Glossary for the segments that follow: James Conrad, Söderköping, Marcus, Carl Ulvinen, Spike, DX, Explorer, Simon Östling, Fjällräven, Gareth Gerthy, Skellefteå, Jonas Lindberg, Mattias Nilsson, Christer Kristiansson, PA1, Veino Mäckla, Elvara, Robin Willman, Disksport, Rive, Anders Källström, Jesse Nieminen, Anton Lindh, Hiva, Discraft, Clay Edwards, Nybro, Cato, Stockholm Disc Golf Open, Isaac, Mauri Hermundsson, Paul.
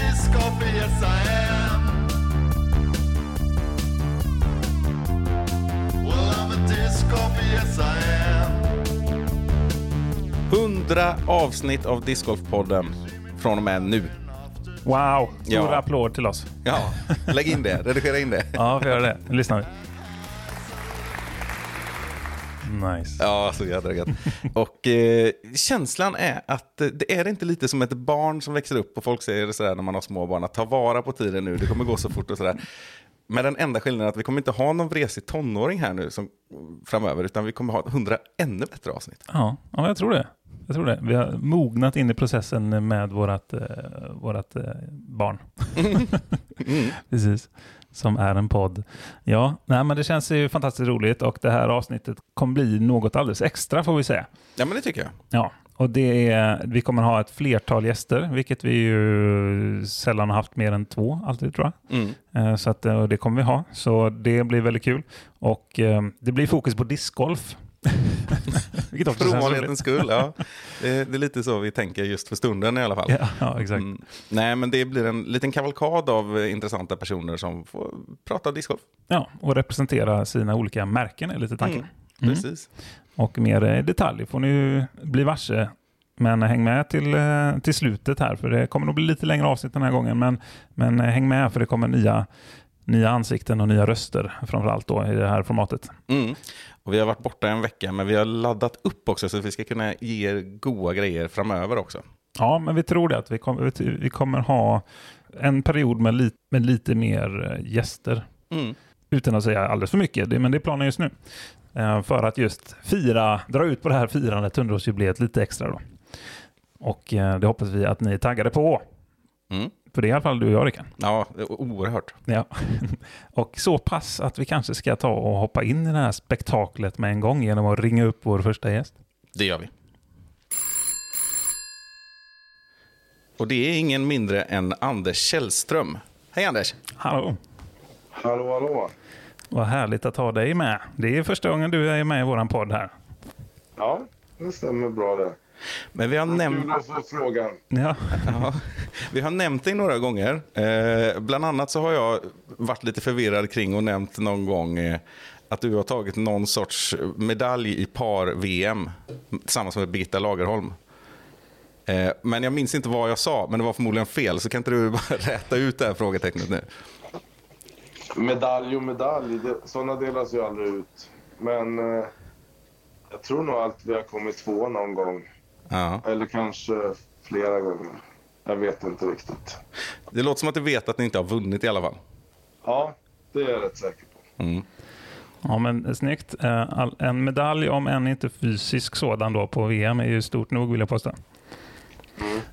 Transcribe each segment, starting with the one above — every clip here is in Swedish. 100 avsnitt av Disc Golf podden från och med nu. Wow, stora applåd till oss. Ja, lägg in det, redigera in det. Ja, vi gör det, nu lyssnar vi. Nice. Ja, så jävla gött. Och känslan är att det är inte lite som ett barn som växer upp och folk säger det sådär när man har små barn att ta vara på tiden nu, det kommer gå så fort och sådär. Men den enda skillnaden är att vi kommer inte ha någon vresig tonåring här nu som, framöver, utan vi kommer ha 100 ännu bättre avsnitt. Ja, jag tror det. Vi har mognat in i processen med vårat barn. Mm. Precis. Som är en podd. Ja, nej, men det känns ju fantastiskt roligt och det här avsnittet kommer bli något alldeles extra får vi säga. Ja, men det tycker jag. Ja, och vi kommer ha ett flertal gäster, vilket vi ju sällan har haft mer än två alltid tror jag. Mm. Så att, och det kommer vi ha. Så det blir väldigt kul. Och det blir fokus på discgolf. För ovanlighetens skull, ja. Det är lite så vi tänker just för stunden i alla fall. Ja, exakt. Mm. Nej, men det blir en liten kavalkad av intressanta personer som får prata discgolf. Ja, och representera sina olika märken är lite tanken. Mm, precis. Mm. Och mer detalj får ni ju bli varse. Men häng med till slutet här, för det kommer nog bli lite längre avsnitt den här gången. Men häng med, för det kommer nya ansikten och nya röster framförallt då i det här formatet. Mm. Och vi har varit borta en vecka, men vi har laddat upp också så att vi ska kunna ge er goda grejer framöver också. Ja, men vi tror det att vi kommer ha en period med lite mer gäster. Mm. Utan att säga alldeles för mycket, men det är planen just nu. För att just dra ut på det här firandet, 100-årsjubileet lite extra då. Och det hoppas vi att ni är taggade på. Mm. För det är i alla fall du och jag, Rickard. Ja, oerhört. Ja. Och så pass att vi kanske ska ta och hoppa in i det här spektaklet med en gång genom att ringa upp vår första gäst. Det gör vi. Och det är ingen mindre än Anders Källström. Hej Anders! Hallå! Hallå, hallå! Vad härligt att ha dig med. Det är första gången du är med i våran podd här. Ja, det stämmer bra det. Men vi har nämnt dig några gånger. Bland annat så har jag varit lite förvirrad kring och nämnt någon gång att du har tagit någon sorts medalj i par-VM tillsammans med Birgitta Lagerholm. Men jag minns inte vad jag sa, men det var förmodligen fel. Så kan inte du bara rätta ut det här frågetecknet nu? Medalj, sådana delas ju aldrig ut. Men... jag tror nog att vi har kommit två någon gång. Ja. Eller kanske flera gånger. Jag vet inte riktigt. Det låter som att du vet att ni inte har vunnit i alla fall. Ja, det är jag rätt säker på. Mm. Ja, men snyggt. En medalj, om än inte fysisk sådan då, på VM är ju stort nog, vill jag påstå.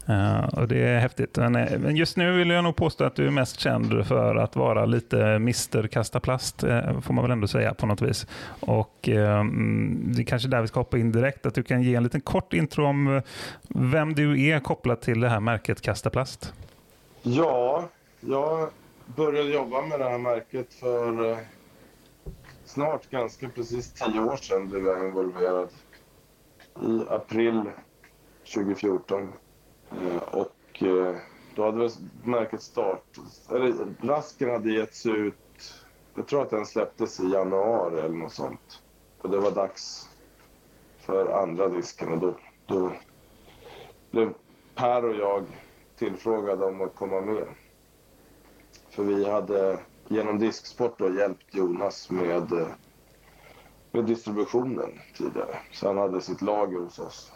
Mm. Och det är häftigt. Men just nu vill jag nog påstå att du är mest känd för att vara lite Mr. Kastaplast, får man väl ändå säga på något vis. Och det är kanske där vi ska hoppa in direkt, att du kan ge en liten kort intro om vem du är kopplat till det här märket Kastaplast. Ja, jag började jobba med det här märket för snart ganska precis 10 år sedan blev jag involverad. I april 2014. Och då hade märket rasken hade getts ut, jag tror att den släpptes i januari eller något sånt. Och det var dags för andra disken och då blev Per och jag tillfrågade om att komma med. För vi hade genom Disksport då hjälpt Jonas med distributionen tidigare. Så han hade sitt lager hos oss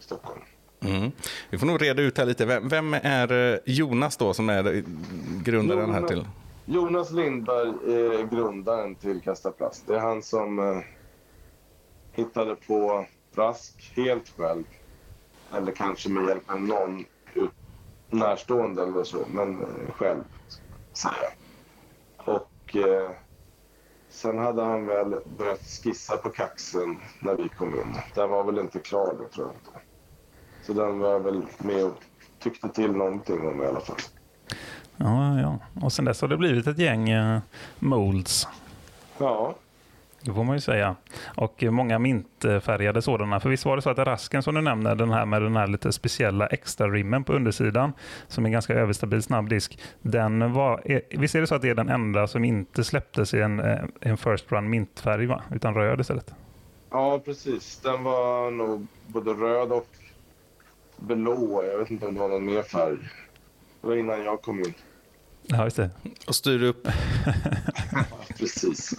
i Stockholm. Mm. Vi får nog reda ut här lite. Vem är Jonas då som är grundaren här till? Jonas Lindberg är grundaren till Kastaplast. Det är han som hittade på rask helt själv. Eller kanske med hjälp av någon närstående eller så. Men själv. Och sen hade han väl börjat skissa på kaxen när vi kom in. Den var väl inte klar då, tror jag inte. Så den var väl med och tyckte till någonting om i alla fall. Ja. Och sen dess har det blivit ett gäng molds. Ja, Det får man ju säga. Och många mintfärgade sådana. För visst var det så att rasken som du nämner, den här med den här lite speciella extra rimmen på undersidan som är ganska överstabil snabbdisk. Den var, visst är det så att det är den enda som inte släpptes i en first run mintfärg, va? Utan röd istället. Ja, precis. Den var nog både röd och blå. Jag vet inte om det var någon mer färg. Det var innan jag kom in. Ja, just det. Och styr upp. Precis.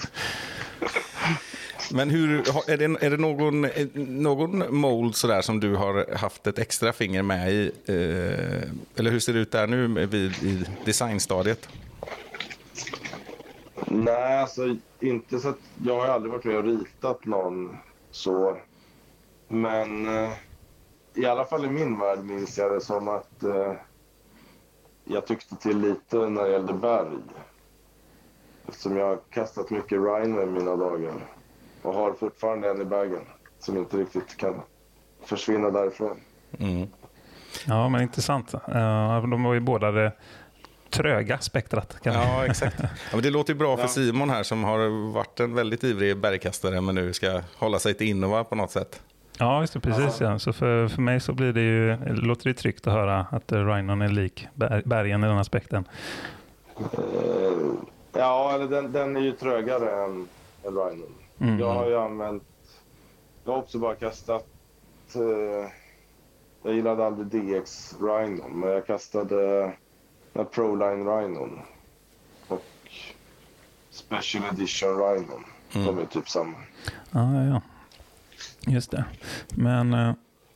Men hur, är det någon mold sådär som du har haft ett extra finger med i? Eller hur ser det ut där nu i designstadiet? Nej, alltså inte så att jag har aldrig varit med och ritat någon så. Men i alla fall i min värld minns jag det som att jag tyckte till lite när det gällde berg. Eftersom jag har kastat mycket Rhino i mina dagar. Och har fortfarande en i bagen som inte riktigt kan försvinna därifrån. Mm. Ja, men intressant. De var ju båda det tröga spektrat. Ja, exakt. Ja, men det låter ju bra för Simon här som har varit en väldigt ivrig bergkastare men nu ska hålla sig till Innova på något sätt. Ja, just det, precis. Ja. Så för mig så blir det ju, låter det tryggt att höra att Rhinon är lik bergen i den aspekten. Ja, eller den är ju trögare än Rhinon. Mm. Jag har ju använt, jag har också bara kastat, jag gillade aldrig DX Rhino, men jag kastade Proline Rhino och Special Edition Rhino, de är typ samma. Ja, just det. Men,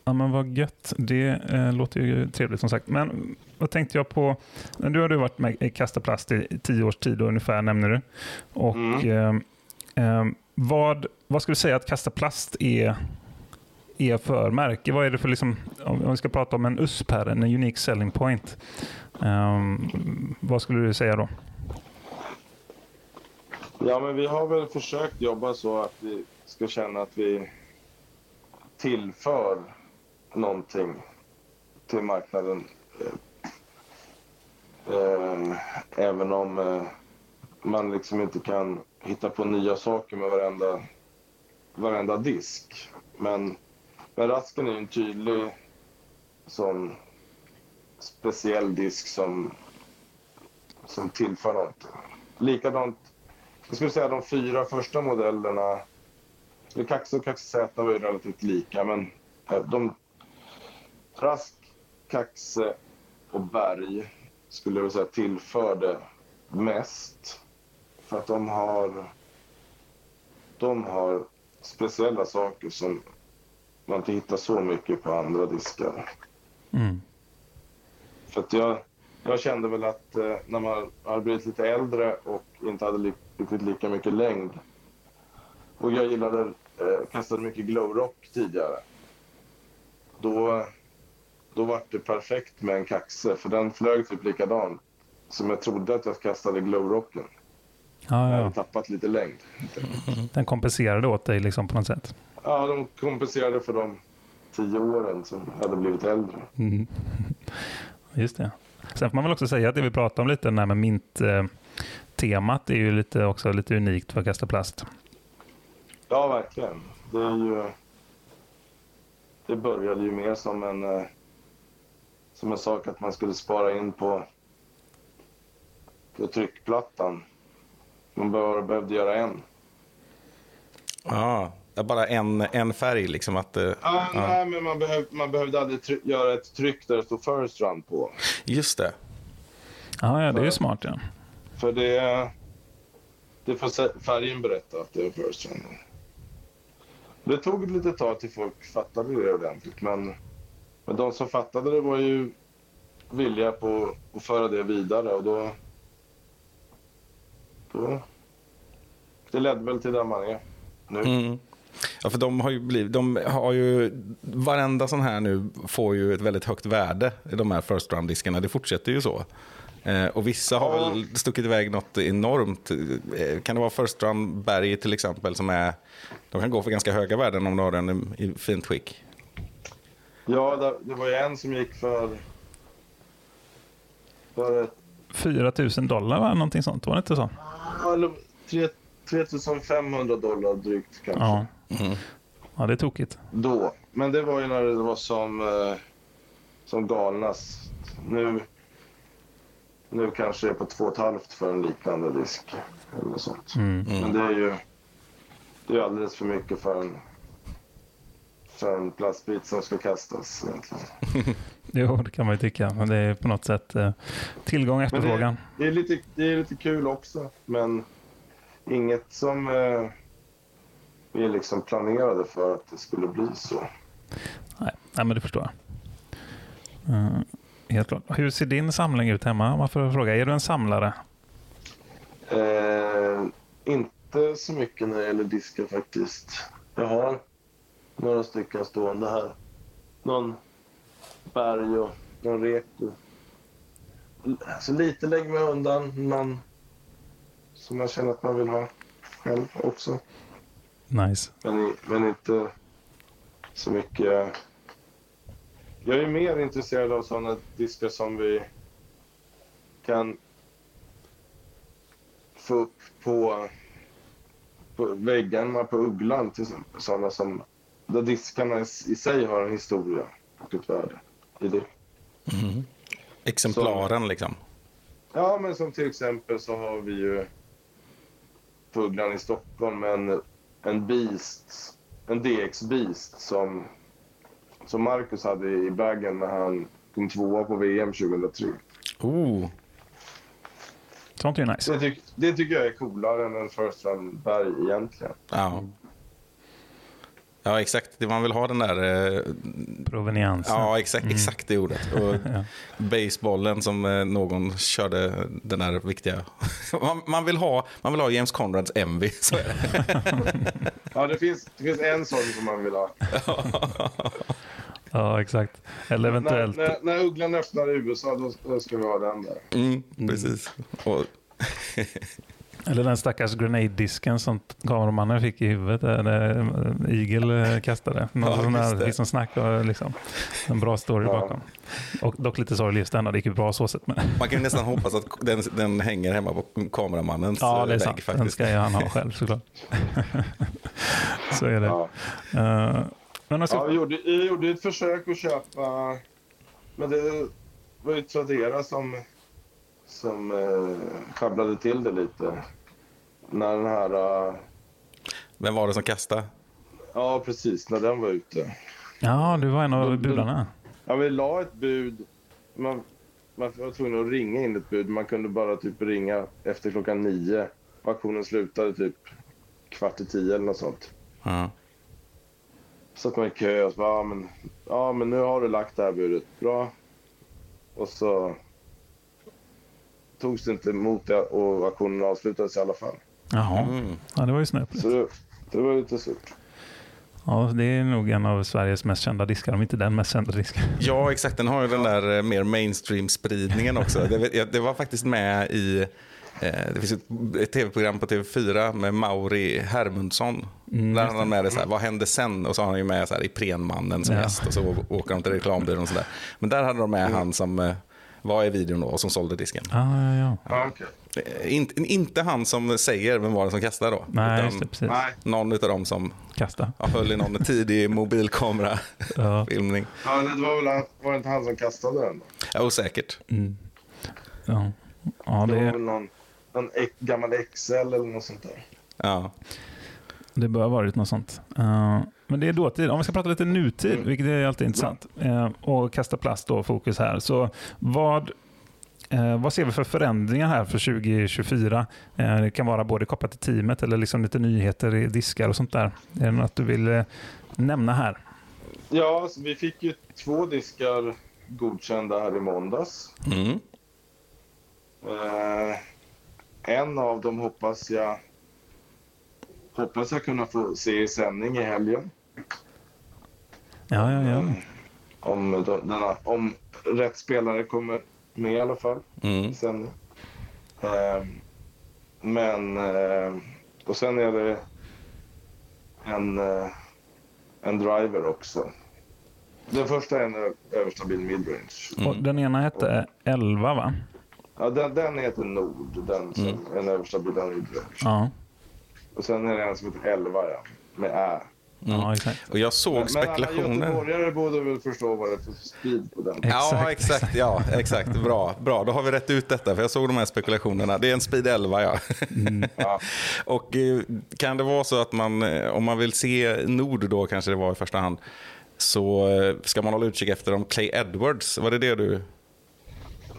ja, men vad gött, det låter ju trevligt som sagt. Men vad tänkte jag på, du har varit med i Kastaplast i 10 års tid ungefär nämner du. Och vad skulle du säga att Kastaplast är för märke? Vad är det för, liksom, om vi ska prata om en USP här, en unique selling point. Vad skulle du säga då? Ja, men vi har väl försökt jobba så att vi ska känna att vi tillför någonting till marknaden. Även om man liksom inte kan hitta på nya saker med varenda disk. Men rasken är ju en tydlig sån speciell disk som tillför något. Likadant, jag skulle säga de 4 första modellerna, Kax och Kax Z var ju relativt lika, men Rask, Kaxe och Berg skulle jag säga tillförde mest. För att de har speciella saker som man inte hittar så mycket på andra diskar. Mm. För att jag kände väl att när man hade blivit lite äldre och inte hade riktigt lika mycket längd. Och jag kastade mycket Glowrock tidigare. Då var det perfekt med en kaxe, för den flög typ likadant som jag trodde att jag kastade Glowrocken. Ah, ja. Jag har tappat lite längd. Den kompenserade åt dig liksom på något sätt? Ja, de kompenserade för de 10 åren som hade blivit äldre. Mm. Just det. Sen får man väl också säga att det vi pratar om lite när med mint-temat är ju också lite unikt för Kastaplast. Ja, verkligen. Det började ju mer som en sak att man skulle spara in på tryckplattan. Man behövde göra en. Ja, bara en färg liksom att... Nej, men man behövde aldrig göra ett tryck där det stod first run på. Just det. Ja, det är ju smart, ja. För det får färgen berätta att det är first run. Det tog ett litet tag till folk fattade det ordentligt, men de som fattade det var ju villiga på att föra det vidare, och då det ledde väl till där man är nu. Mm. Ja, för de har ju varenda sån här nu får ju ett väldigt högt värde i de här first round diskarna. Det fortsätter ju så. Och vissa har väl stuckit iväg något enormt. Kan det vara first round berg till exempel som är, de kan gå för ganska höga värden om du har den i fint skick. Ja, det var ju en som gick för $4,000, va? Någonting sånt, var det inte så? Ja, eller $3,500 drygt kanske. Ja, mm. Ja, det är tokigt. Då, men det var ju när det var som galnast. Nu kanske det är på 2,5 för en liknande disk eller sånt. Mm. Mm. Men det är alldeles för mycket för en plastbit som ska kastas egentligen. Jo, det kan man ju tycka, men det är på något sätt tillgång efter frågan. Det är lite kul också, men inget som vi liksom planerade för att det skulle bli så. Nej, men det förstår jag. Helt klart. Hur ser din samling ut hemma? Varför fråga? Är du en samlare? Inte så mycket när det gäller diskar faktiskt. Jag har några stycken stående här. Någon berg och någon rek. Alltså lite lägger mig undan någon som jag känner att man vill ha själv också. Nice. Men inte så mycket. Jag är mer intresserad av sådana diskar som vi kan få upp på väggarna på Ugglan till exempel. Sådana som där diskarna i sig har en historia och ett värde i det. Mm. Exemplaren som, liksom. Ja, men som till exempel så har vi ju på Ugglan i Stockholm en DX Beast som Marcus hade i baggen när han kom tvåa på VM 2003. Oh. Sånt är nice. Det tycker jag är coolare än en First Round berg egentligen. Ja. Ja, exakt. Det man vill ha den där proveniensen. Ja, exakt det ordet. Och ja. Basebollen som någon körde den där viktiga. man vill ha James Conrads Envy. Så är det. Ja, det finns en sån som man vill ha. Ja, exakt. Eller eventuellt när Ugglan öppnar i USA, då ska vi ha den där. Mm, precis. Mm. Eller den stackars grenade-disken som kameramannen fick i huvudet där Igel kastade. Det finns en snack och liksom, en bra story bakom. Och dock lite sorglig just den, det gick ju bra så sätt. Men. Man kan nästan hoppas att den hänger hemma på kameramannens det är sant. Den ska ju han ha själv såklart. Så är det. Ja. Men alltså, jag gjorde ett försök att köpa, men det var ju Tradera som kabblade till det lite. När den här... Vem var det som kastade? Ja, precis. När den var ute. Ja, du var en av budarna. Ja, vi la ett bud. Man var tvungen att ringa in ett bud. Man kunde bara typ ringa efter klockan 9. Auktionen slutade typ 9:45 eller något sånt. Mm. Så att man i kö och så bara, ja men nu har du lagt det här budet. Bra. Och så... togs inte emot det och auktionen avslutades i alla fall. Jaha, ja, det var ju snöpligt. Så det var lite surt. Ja, det är nog en av Sveriges mest kända diskar, om inte den mest kända disken. Ja, exakt. Den har ju den där mer mainstream-spridningen också. Det var faktiskt med i... det finns ett tv-program på TV4 med Mauri Hermundsson. Där han har med det så här, vad hände sen? Och så har han ju med så här, i Prenmannen som gäst. Och så åker de till reklambyrån och sådär. Men där hade de med han som... vad är videon då som sålde disken? Okay. Inte han som säger vem var det som kastade då. Nej, utan det, precis. Någon utav dem som kastade. Ja, höll i någon tidig mobilkamera filmning. Ja, det var inte han som kastade den då? Ja, osäkert. Mm. Ja. Ja, det var väl någon gammal XL eller något sånt där. Ja. Det bör ha varit något sånt. Men det är dåtid. Om vi ska prata lite nutid, vilket är alltid intressant, och Kastaplast då, fokus här. Så vad ser vi för förändringar här för 2024? Det kan vara både kopplat till teamet eller liksom lite nyheter i diskar och sånt där. Är det något du vill nämna här? Ja, alltså, vi fick ju 2 diskar godkända här i måndags. Mm. En av dem hoppas jag kunna få se i sändning i helgen. Ja. Om rätt spelare kommer med i alla fall. Mm. Sändning. Och sen är det en driver också. Den första är en överstabil midrange. Och den ena hette 11 va? Ja, den heter Nord. Den som är en överstabil midrange. Ja. Och sen är det en som heter Elvara med Ä. Ja, exakt. Och jag såg spekulationer. Men alla göteborgare borde väl förstå vad det är för speed på den. Exakt. Ja, exakt. Ja, exakt. Bra, bra. Då har vi rätt ut detta, för jag såg de här spekulationerna. Det är en speed 11, ja. Mm. Ja. Och kan det vara så att man, om man vill se Nord då, kanske det var i första hand, så ska man hålla utkik efter dem. Clay Edwards, var det det du?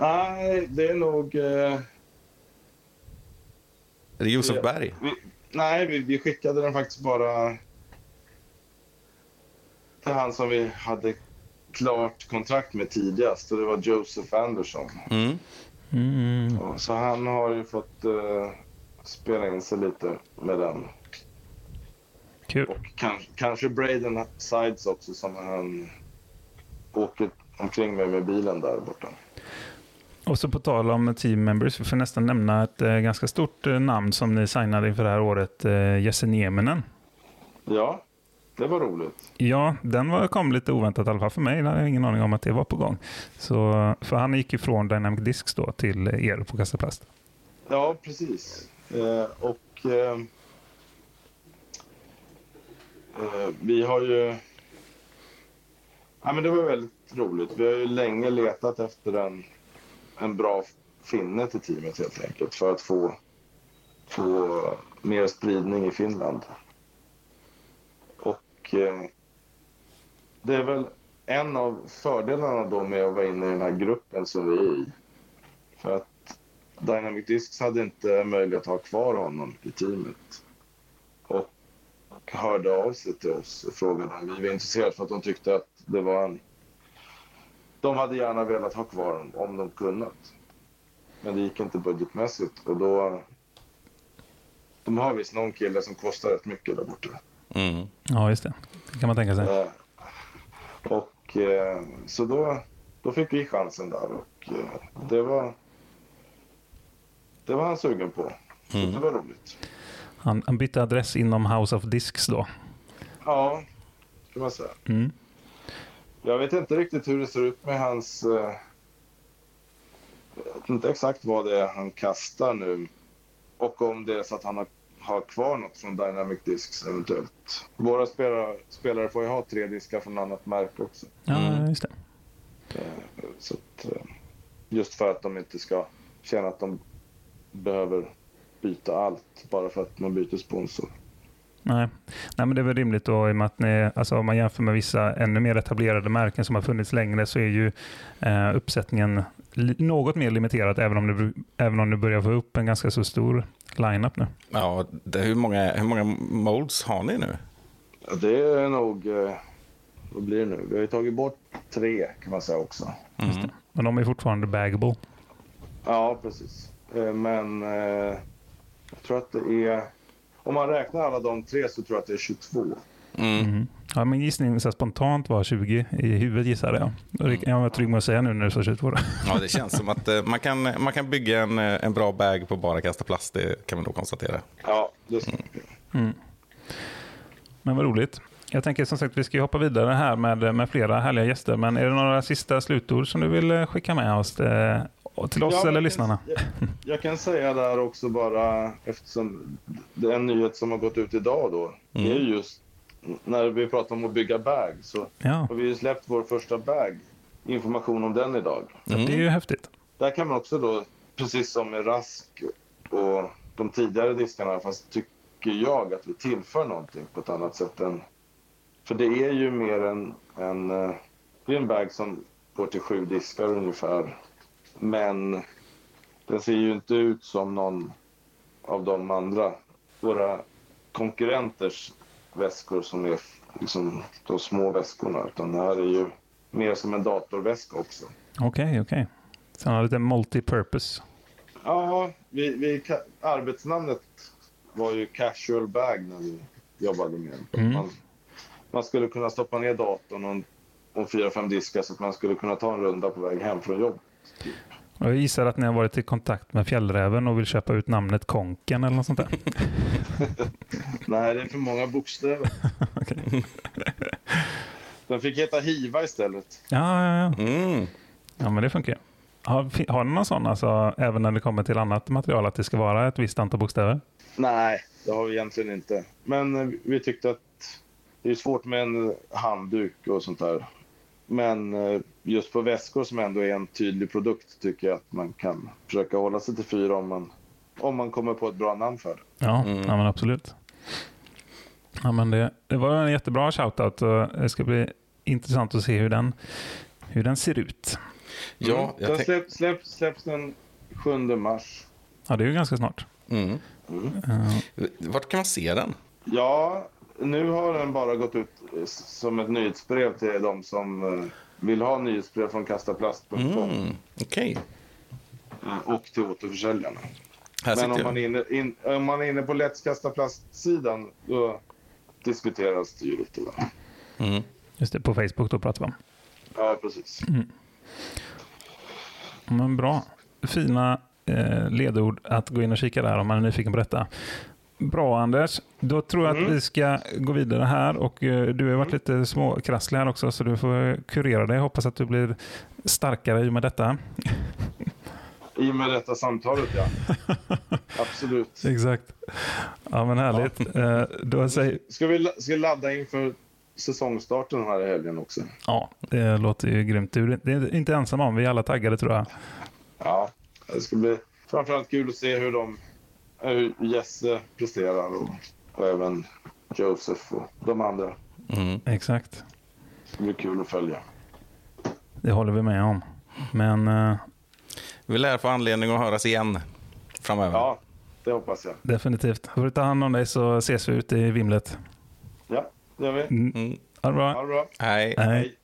Nej, det är nog... Är det Josef Berg? Vi skickade den faktiskt bara... Det är han som vi hade klart kontrakt med tidigast, och det var Joseph Anderson. Mm. Mm. Så han har ju fått spela in sig lite med den. Kul. Och kanske Braden Sides också, som han åker omkring med bilen där borta. Och så på tal om team members, vi får nästan nämna ett ganska stort namn som ni signade inför det här året, Jesse Nieminen. Ja. Det var roligt. Ja, kom lite oväntat i alla fall för mig. Jag hade ingen aning om att det var på gång. Så, för han gick ifrån Dynamic Discs då till er på Kastaplast. Ja, precis. Vi har ju... Ja, men det var väldigt roligt. Vi har ju länge letat efter en bra finne till teamet helt enkelt. För att få mer spridning i Finland. Det är väl en av fördelarna då med att vara inne i den här gruppen som vi är i. För att Dynamic Discs hade inte möjlighet att ha kvar honom i teamet. Och hörde av sig till oss och frågade om vi var intresserade, för att de tyckte att det var de hade gärna velat ha kvar honom om de kunnat. Men det gick inte budgetmässigt, och då... De har visst någon kille som kostar rätt mycket där borta. Mm. Ja, just det. Det kan man tänka sig. Så då fick vi chansen där, och det var han sugen på. Mm. Det var roligt. Han bytte adress inom House of Discs då. Ja, kan man säga. Mm. Jag vet inte riktigt hur det ser ut med hans... Jag vet inte exakt vad det är han kastar nu. Och om det är så att han har kvar något från Dynamic Discs eventuellt. Våra spelare får ju ha 3 diskar från annat märke också. Ja, just det. Så att, just för att de inte ska känna att de behöver byta allt bara för att man byter sponsor. Nej, men det är väl rimligt då, i och med att ni, alltså om man jämför med vissa ännu mer etablerade märken som har funnits längre, så är ju uppsättningen något mer limiterad, även om du börjar få upp en ganska så stor line-up nu. Ja, hur många molds har ni nu? Ja, det är nog, vad blir det nu? Vi har ju tagit bort 3, kan man säga också. Mm. Just det. Men de är fortfarande baggable. Ja, precis. Men jag tror att det är... Om man räknar alla de 3 så tror jag att det är 22. Mm. Ja, min gissning så spontant var 20 i huvudet, gissade jag. Jag var trygg med att säga nu när det står 22. Ja, det känns som att man kan bygga en bra bag på bara Kastaplast, det kan man då konstatera. Ja, det stämmer. Mm. Men vad roligt. Jag tänker som sagt vi ska hoppa vidare här med flera härliga gäster, men är det några sista slutord som du vill skicka med oss till oss eller lyssnarna? Jag kan säga där också bara, eftersom det är en nyhet som har gått ut idag då. Mm. Det är just när vi pratar om att bygga bag, så har vi ju släppt vår första bag, information om den idag. Mm. Det är ju häftigt. Där kan man också då, precis som med Rask och de tidigare diskarna, fast tycker jag att vi tillför någonting på ett annat sätt än... För det är ju mer en bag som går till 7 diskar ungefär. Men den ser ju inte ut som någon av de andra, våra konkurrenters väskor som är liksom de små väskorna. Utan det här är ju mer som en datorväska också. Okej. Så den har lite multipurpose. Ja, arbetsnamnet var ju casual bag när vi jobbade med den. Mm. Man skulle kunna stoppa ner datorn och 4-5 diskar, så att man skulle kunna ta en runda på väg hem från jobb. Jag gissar att ni har varit i kontakt med Fjällräven och vill köpa ut namnet Konken eller något sånt där. Nej, det är för många bokstäver. Okay. Den fick heta Hiva istället. Ja. Mm. Ja, men det funkar. Har ni någon sån, alltså, även när det kommer till annat material, att det ska vara ett visst antal bokstäver? Nej, det har vi egentligen inte. Men vi tyckte att det är svårt med en handduk och sånt där. Men just på väskor som ändå är en tydlig produkt tycker jag att man kan försöka hålla sig till 4 om man kommer på ett bra namn för det. Ja, ja men absolut. Ja, men det var en jättebra shoutout och det ska bli intressant att se hur den ser ut. Ja, den släpps den 7 mars. Ja, det är ju ganska snart. Vart kan man se den? Ja, nu har den bara gått ut som ett nyhetsbrev till de som vill ha nyhetsbrev från kastaplast.com. Okej. Och till återförsäljarna. Men om man är inne på lättskastaplast-sidan då diskuteras det ju lite. Just det, på Facebook då pratar vi om. Ja, precis. Men bra. Fina ledord att gå in och kika där om man är nyfiken på detta. Bra, Anders. Då tror jag att vi ska gå vidare här och du har varit lite småkrasslig här också så du får kurera dig. Hoppas att du blir starkare i och med detta. I och med detta samtalet, ja. Absolut. Exakt. Ja, men härligt. Ja. Då ska vi ladda inför säsongstarten här i helgen också? Ja, det låter ju grymt. Det är inte ensam om, vi är alla taggade tror jag. Ja, det ska bli framförallt kul att se hur Jesse presterar och även Josef och de andra. Exakt. Det ska bli kul att följa. Det håller vi med om. Men... vi lär få anledning att höras igen framöver. Ja, det hoppas jag. Definitivt. Får du ta hand om dig så ses vi ute i vimlet. Ja, det gör vi. Ha det bra. Ha det bra. Hej.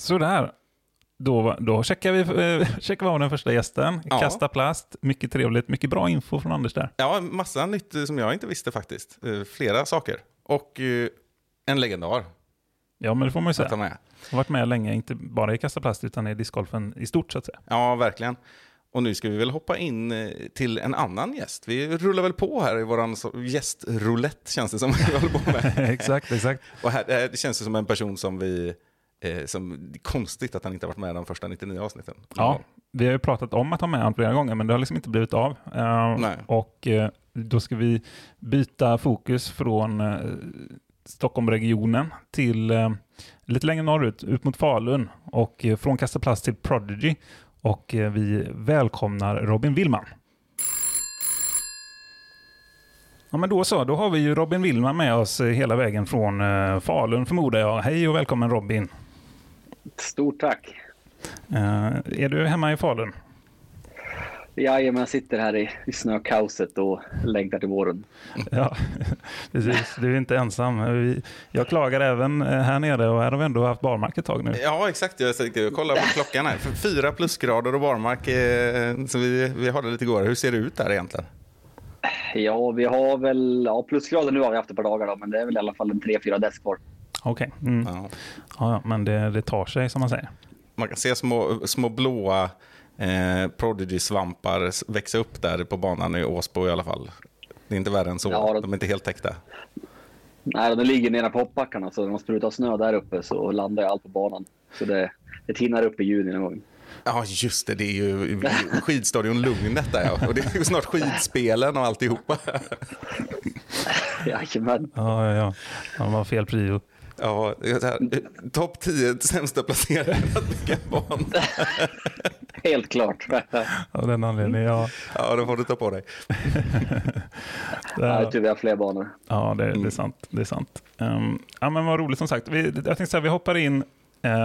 Sådär. Då checkar vi av den första gästen. Ja. Kastaplast. Mycket trevligt. Mycket bra info från Anders där. Ja, massa nytt som jag inte visste faktiskt. Flera saker. Och en legendar. Ja, men det får man ju säga. Han har varit med länge, inte bara i kastaplast utan i discgolfen i stort så att säga. Ja, verkligen. Och nu ska vi väl hoppa in till en annan gäst. Vi rullar väl på här i våran gästroulette känns det som vi håller på med. exakt. Och här det känns det som en person som vi... det är konstigt att han inte har varit med de första 99 avsnitten. Ja, vi har ju pratat om att ha med honom flera gånger men det har liksom inte blivit av. Och då ska vi byta fokus från... Stockholmregionen till lite längre norrut, ut mot Falun och från Kastaplast till Prodigy och vi välkomnar Robin Willman. Ja, men då har vi ju Robin Willman med oss hela vägen från Falun förmodar jag. Hej och välkommen Robin. Stort tack. Är du hemma i Falun? Jajamän, jag sitter här i snökaoset och längtar till våren. Ja, precis. Du är inte ensam. Jag klagar även här nere och här har vi ändå haft barmark ett tag nu. Ja, exakt. Jag kollar på klockan här. 4 plusgrader och barmark. Så vi har det lite igår. Hur ser det ut där egentligen? Ja, vi har väl... Ja, plusgrader nu har vi haft ett par dagar då, men det är väl i alla fall 3-4 dagar kvar. Okej. Ja, men det tar sig som man säger. Man kan se små blåa... Prodigy-svampar växer upp där på banan i Åsbo i alla fall. Det är inte värre än så, ja, de är inte helt täckta. Nej, de ligger nere på hoppbackarna så när de sprutar snö där uppe så landar jag allt på banan. Så det tinnar upp i juni någon gång. Ja, just det. Det är ju skidstadion Lugnet där. Ja. Och det är ju snart skidspelen och alltihopa. Jajamän. Ja. Han var fel prio. Ja, topp 10 sämsta placerade att bygga barn. Helt klart. Av den anledningen, ja. Ja, då får du ta på dig. Jag tror vi har fler banor. Ja, det är sant. Det är sant. Ja, men vad roligt som sagt. Jag tänkte så här, vi hoppar in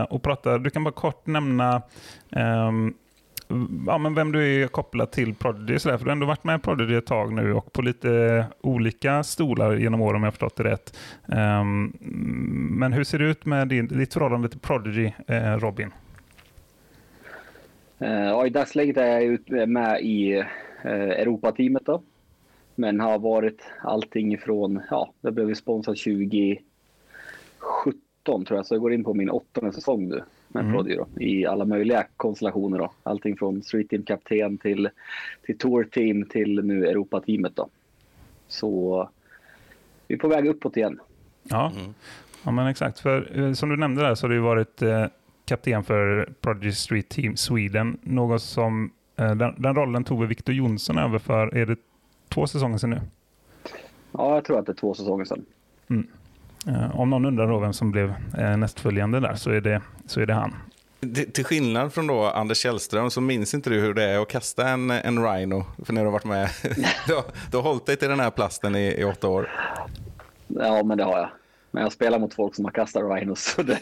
och pratar. Du kan bara kort nämna men vem du är kopplad till Prodigy. Så där, för du har ändå varit med i Prodigy ett tag nu och på lite olika stolar genom åren om jag har förstått det rätt. Men hur ser det ut med ditt förhållande till Prodigy, Robin? Ja, i dagsläget är jag med i Europa-teamet då. Men har varit allting ifrån, jag blev sponsrad 2017 tror jag. Så jag går in på min 8:e säsong nu. Men Prodigy då, i alla möjliga konstellationer då. Allting från Street Team-kapten till Tour Team till nu Europa-teamet då. Så vi är på väg uppåt igen. Ja, men exakt. För som du nämnde där så har det ju varit kapten för Prodigy Street Team Sweden. Något som den rollen tog Victor Jonsson över för, är det 2 säsonger sedan nu? Ja, jag tror att det är 2 säsonger sedan. Mm. Om någon undrar då vem som blev nästföljande där, så är det han. Till skillnad från då Anders Källström så minns inte du hur det är att kasta en Rhino, för när du har varit med du har hållit dig till den här plasten i 8 år. Ja, men det har jag. Men jag spelar mot folk som har kastat Rhinos. Så det...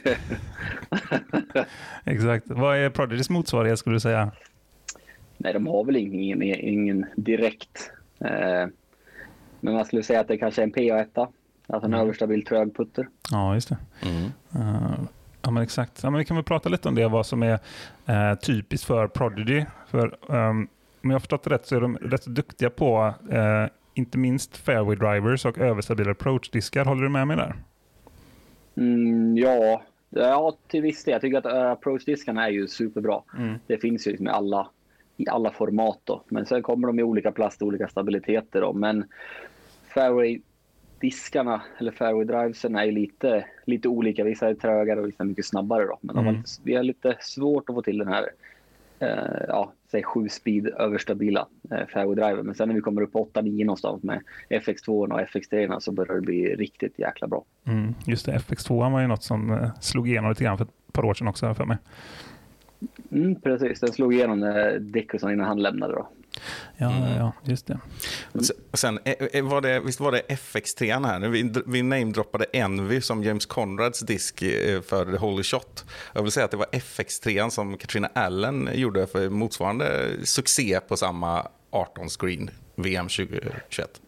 Exakt. Vad är Prodigys motsvarighet skulle du säga? Nej, de har väl ingen direkt. Men man skulle säga att det kanske är en PA1. Alltså en överstabil trögputter. Ja, just det. Mm. Ja, men exakt. Ja, men vi kan väl prata lite om det, vad som är typiskt för Prodigy. För om jag har förstått det rätt så är de rätt duktiga på inte minst fairway drivers och överstabila approach-diskar. Håller du med mig där? Mm, ja, till viss del. Jag tycker att approach-diskarna är ju superbra. Mm. Det finns ju liksom i alla format då. Men sen kommer de i olika plast och olika stabiliteter då. Men fairway-diskarna eller fairway-drivesen är ju lite olika. Vissa är trögare och vissa är mycket snabbare då. Men vi har lite svårt att få till den här 7-speed överstabila fairway-driver. Men sen när vi kommer upp på 8-9 någonstans med FX2 och FX3 så börjar det bli riktigt jäkla bra. Mm, just det, FX2 var ju något som slog igenom lite grann för ett par år sedan också för mig. Mm, precis, den slog igenom Dickerson innan han lämnade då. Ja, just det. Sen visst var det FX3 här. Vi namedroppade Envy som James Conrads disk för Holy Shot. Jag vill säga att det var FX3 som Katrina Allen gjorde för motsvarande succé på samma 18 screen VM 2021.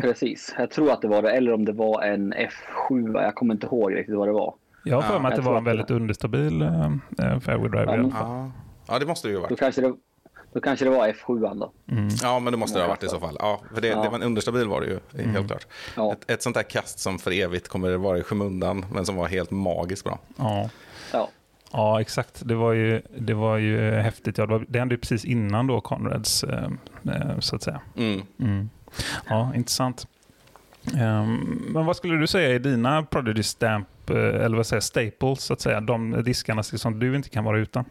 Precis, jag tror att det var det, eller om det var en F7, jag kommer inte ihåg riktigt vad det var. Jag har för mig att det var en väldigt understabil fairway driver. Ja, det måste det ju vara. Då kanske det var F7 då. Mm. Ja, men det måste det ha varit i så fall. Ja, för det var en understabil var det ju, helt klart. Ja. Ett sånt här kast som för evigt kommer det vara i skymundan, men som var helt magiskt bra. Ja, exakt. Det var ju häftigt. Ja, det hände ju precis innan då Conrads, så att säga. Mm. Ja, intressant. Men vad skulle du säga är dina Prodigy Stamp, eller vad säger staples så att säga, de diskarna som du inte kan vara utan?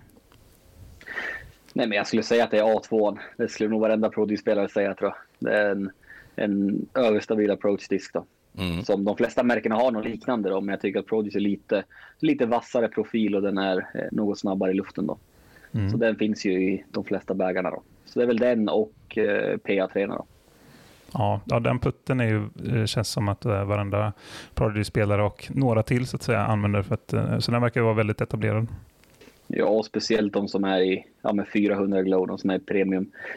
Nej, men jag skulle säga att det är A2. Det skulle nog varenda Prodigy-spelare säga, tror jag. Det är en överstabil approach-disk då. Mm. Som de flesta märkena har något liknande då, men jag tycker att Prodigy är lite vassare profil och den är något snabbare i luften då. Mm. Så den finns ju i de flesta bägarna då. Så det är väl den och PA3 då. Ja, den putten är ju, känns som att varenda Prodigy-spelare och några till så att säga använder för att, så den verkar vara väldigt etablerad. Ja, och speciellt de som är i med 400 glow, de som är i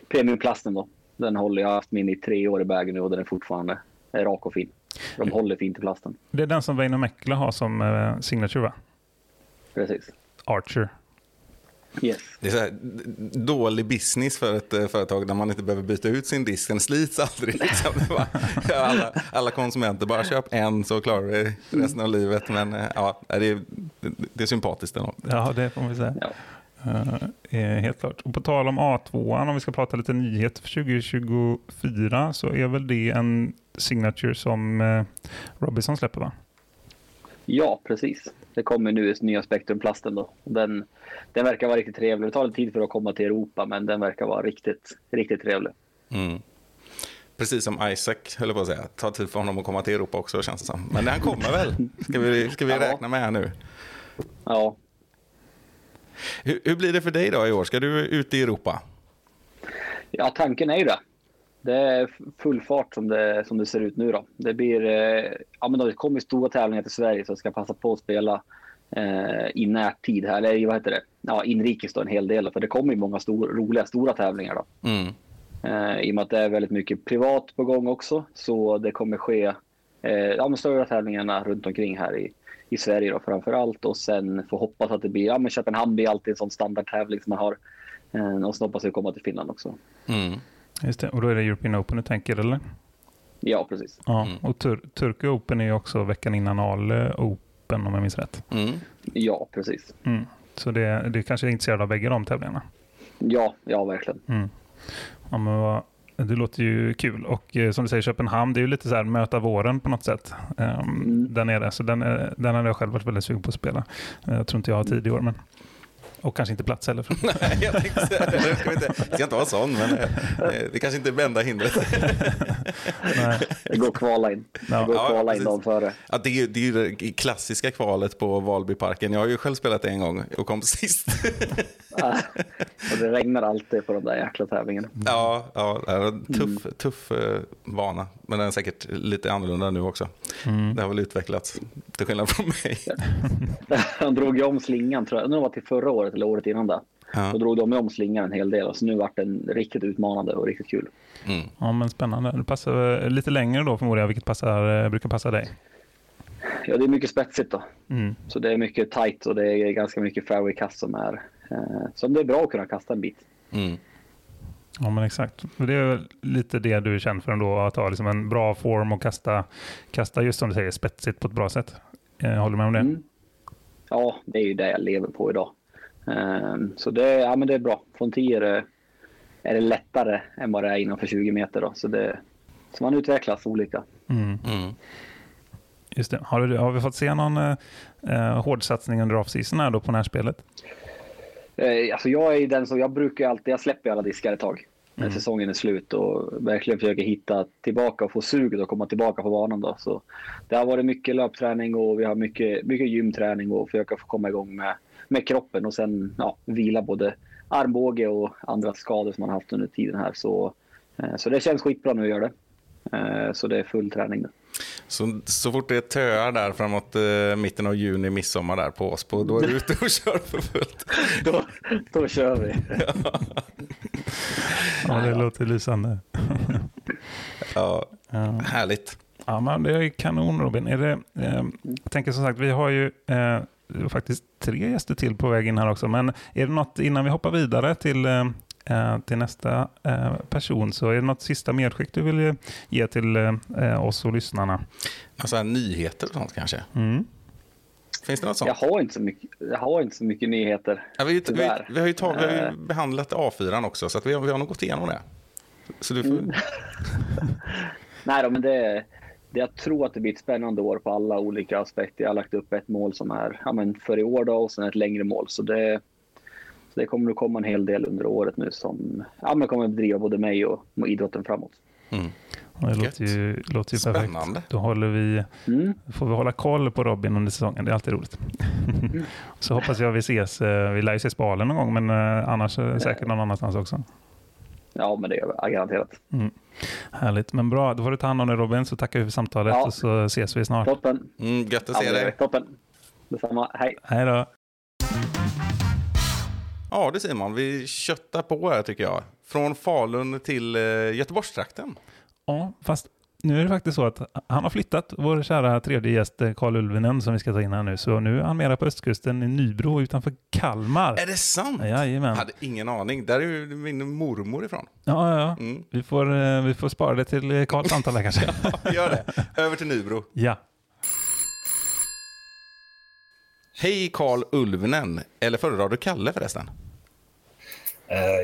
premiumplasten då. Den håller jag haft min i 3 år i bägen nu och den är fortfarande rak och fin. De håller fint i plasten. Det är den som Veino Mäckla har som signature, va? Precis. Archer. Yes. Det är så här, dålig business för ett företag där man inte behöver byta ut sin disk. Den slits aldrig liksom. Alla konsumenter bara köp en så klarar det resten av livet. Men ja, det är sympatiskt ändå. Ja, det får man säga. Ja. Helt klart. Och på tal om A2, om vi ska prata lite nyheter för 2024, så är väl det en signature som Robinson släpper, va? Ja, precis. Det kommer nu nya Spectrum-plasten då. Den verkar vara riktigt trevlig. Det tar lite tid för att komma till Europa, men den verkar vara riktigt, riktigt trevlig. Mm. Precis som Isaac, höll jag på att säga. Ta tid för honom att komma till Europa också, känns det som. Men han kommer väl? Ska vi räkna med här nu? Ja. Hur blir det för dig då i år? Ska du ut i Europa? Ja, tanken är ju det. Det är full fart som det ser ut nu då. Det blir, det kommer stora tävlingar till Sverige, så jag ska passa på att spela i närtid här. Eller vad heter det? Ja, inrikes då en hel del. För det kommer ju många roliga stora tävlingar då. Mm. I och med att det är väldigt mycket privat på gång också. Så det kommer ske större tävlingarna runt omkring här i Sverige då framförallt. Och sen får hoppas att det blir, Köpenhamn blir alltid en sån standardtävling som man har. Och så hoppas vi kommer till Finland också. Mm. Just det. Och då är det European Open du tänker, eller? Ja, precis. Ja, och Turku Open är ju också veckan innan Ale Open, om jag minns rätt. Mm. Ja, precis. Mm. Så det kanske är intresserad av bägge de tävlingarna? Ja, verkligen. Mm. Ja, men vad Det låter ju kul, och som du säger, Köpenhamn, det är ju lite så här möta våren på något sätt där nere, så den hade jag själv varit väldigt sugen på att spela. Jag tror inte jag har tid i år, men och kanske inte plats heller. Nej, jag tänkte säga det. Det ska inte vara sån, men det kanske inte är enda hindret. Nej. Det går kvala in. Det går kvala in dem före. Ja, det är ju klassiska kvalet på Valbyparken. Jag har ju själv spelat det en gång och kom sist. Ja, och det regnar alltid på de där jäkla tävlingarna. Ja, det är en tuff vana. Men den är säkert lite annorlunda nu också. Mm. Det har väl utvecklats till skillnad från mig. Han drog ju om slingan, tror jag. Nu var till förra året eller året innan det. Ja. Då drog de om slingan en hel del. Så nu vart den riktigt utmanande och riktigt kul. Mm. Ja, men spännande. Det passar lite längre då förmodligen, vilket brukar passa dig. Ja, det är mycket spetsigt då. Mm. Så det är mycket tight och det är ganska mycket fairway-kast som det är bra att kunna kasta en bit. Mm. Ja, men exakt. Det är lite det du är känd för ändå, att ha liksom en bra form och kasta just som du säger, spetsigt på ett bra sätt. Håller du med om det? Mm. Ja, det är ju det jag lever på idag. Så det är bra. Från 10 är det lättare än vad det är innanför 20 meter då. Så man utvecklas olika. Mm. Mm. Just det. Har vi fått se någon hårdsatsning under off-season här då på närspelet? Alltså jag är den som jag brukar alltid, jag släpper alla diskar ett tag när säsongen är slut och verkligen försöker hitta tillbaka och få suget och komma tillbaka på banan då. Så det har varit mycket löpträning och vi har mycket gymträning och försöka få komma igång med kroppen och sen vila både armbåge och andra skador som man haft under tiden här. Så det känns skitbra nu att göra det. Så det är full träning nu. Så fort det är töar där framåt mitten av juni, midsommar där på Åsbo, då är du ute och kör för fullt. Då kör vi. Ja, det låter lysande. Ja, härligt. Ja, men det är kanon, Robin. Jag tänker som sagt, vi har ju faktiskt 3 gäster till på väg in här också. Men är det något innan vi hoppar vidare till nästa person, så är det något sista medskick du vill ge till oss och lyssnarna? Alltså nyheter och sånt kanske? Mm. Finns det något sånt? Jag har inte så mycket nyheter. Ja, vi har ju behandlat A4-an också, så att vi har nog gått igenom det. Så du får... Nej då, men jag tror att det blir ett spännande år på alla olika aspekter. Jag har lagt upp ett mål som är för i år då, och sen ett längre mål, så det kommer att komma en hel del under året nu som kommer att driva både mig och idrotten framåt. Mm. Det låter ju spännande. Perfekt. Då får vi hålla koll på Robin under säsongen. Det är alltid roligt. Mm. Så hoppas jag vi ses. Vi lär ju ses på Alen någon gång, men annars säkert någon annanstans också. Ja, men det är garanterat. Mm. Härligt, men bra. Då får du ta hand om dig, Robin, så tackar vi för samtalet och så ses vi snart. Toppen. Gött att se dig. Toppen. Detsamma. Hej. Hej då. Ja, det Simon. Vi köttar på här tycker jag. Från Falun till Göteborgstrakten. Ja, fast nu är det faktiskt så att han har flyttat, vår kära tredje gäst Carl Ulvinen som vi ska ta in här nu. Så nu är han mera på östkusten i Nybro utanför Kalmar. Är det sant? Jajamän. Jag hade ingen aning. Där är ju min mormor ifrån. Ja. Mm. Vi får spara det till Carls antal där kanske. Ja, gör det. Över till Nybro. Ja. Hej Carl Ulvinen, eller föredrar du Kalle förresten?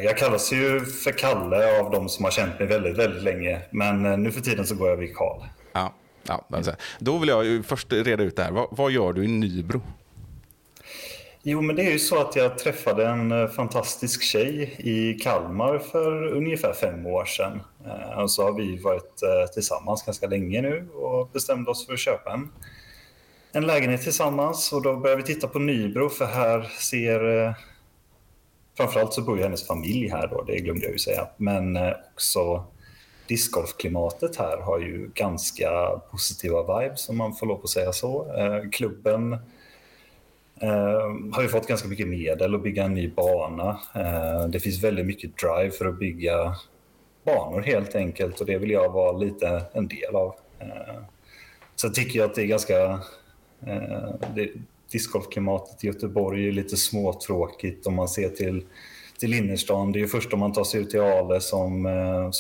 Jag kallas ju för Kalle av de som har känt mig väldigt, väldigt länge. Men nu för tiden så går jag vid Carl. Ja, då vill jag ju först reda ut det här. Vad gör du i Nybro? Jo, men det är ju så att jag träffade en fantastisk tjej i Kalmar för ungefär 5 år sedan. Och så har vi varit tillsammans ganska länge nu och bestämde oss för att köpa en lägenhet tillsammans, och då börjar vi titta på Nybro, för här framförallt så bor ju hennes familj här då, det glömde jag ju säga, men också discgolfklimatet här har ju ganska positiva vibes, om man får lov att säga så. Klubben har ju fått ganska mycket medel att bygga en ny bana. Det finns väldigt mycket drive för att bygga banor helt enkelt, och det vill jag vara lite en del av. Så tycker jag att det är ganska... discgolfklimatet i Göteborg är lite småtråkigt om man ser till innerstan. Det är ju först om man tar sig ut till Ale som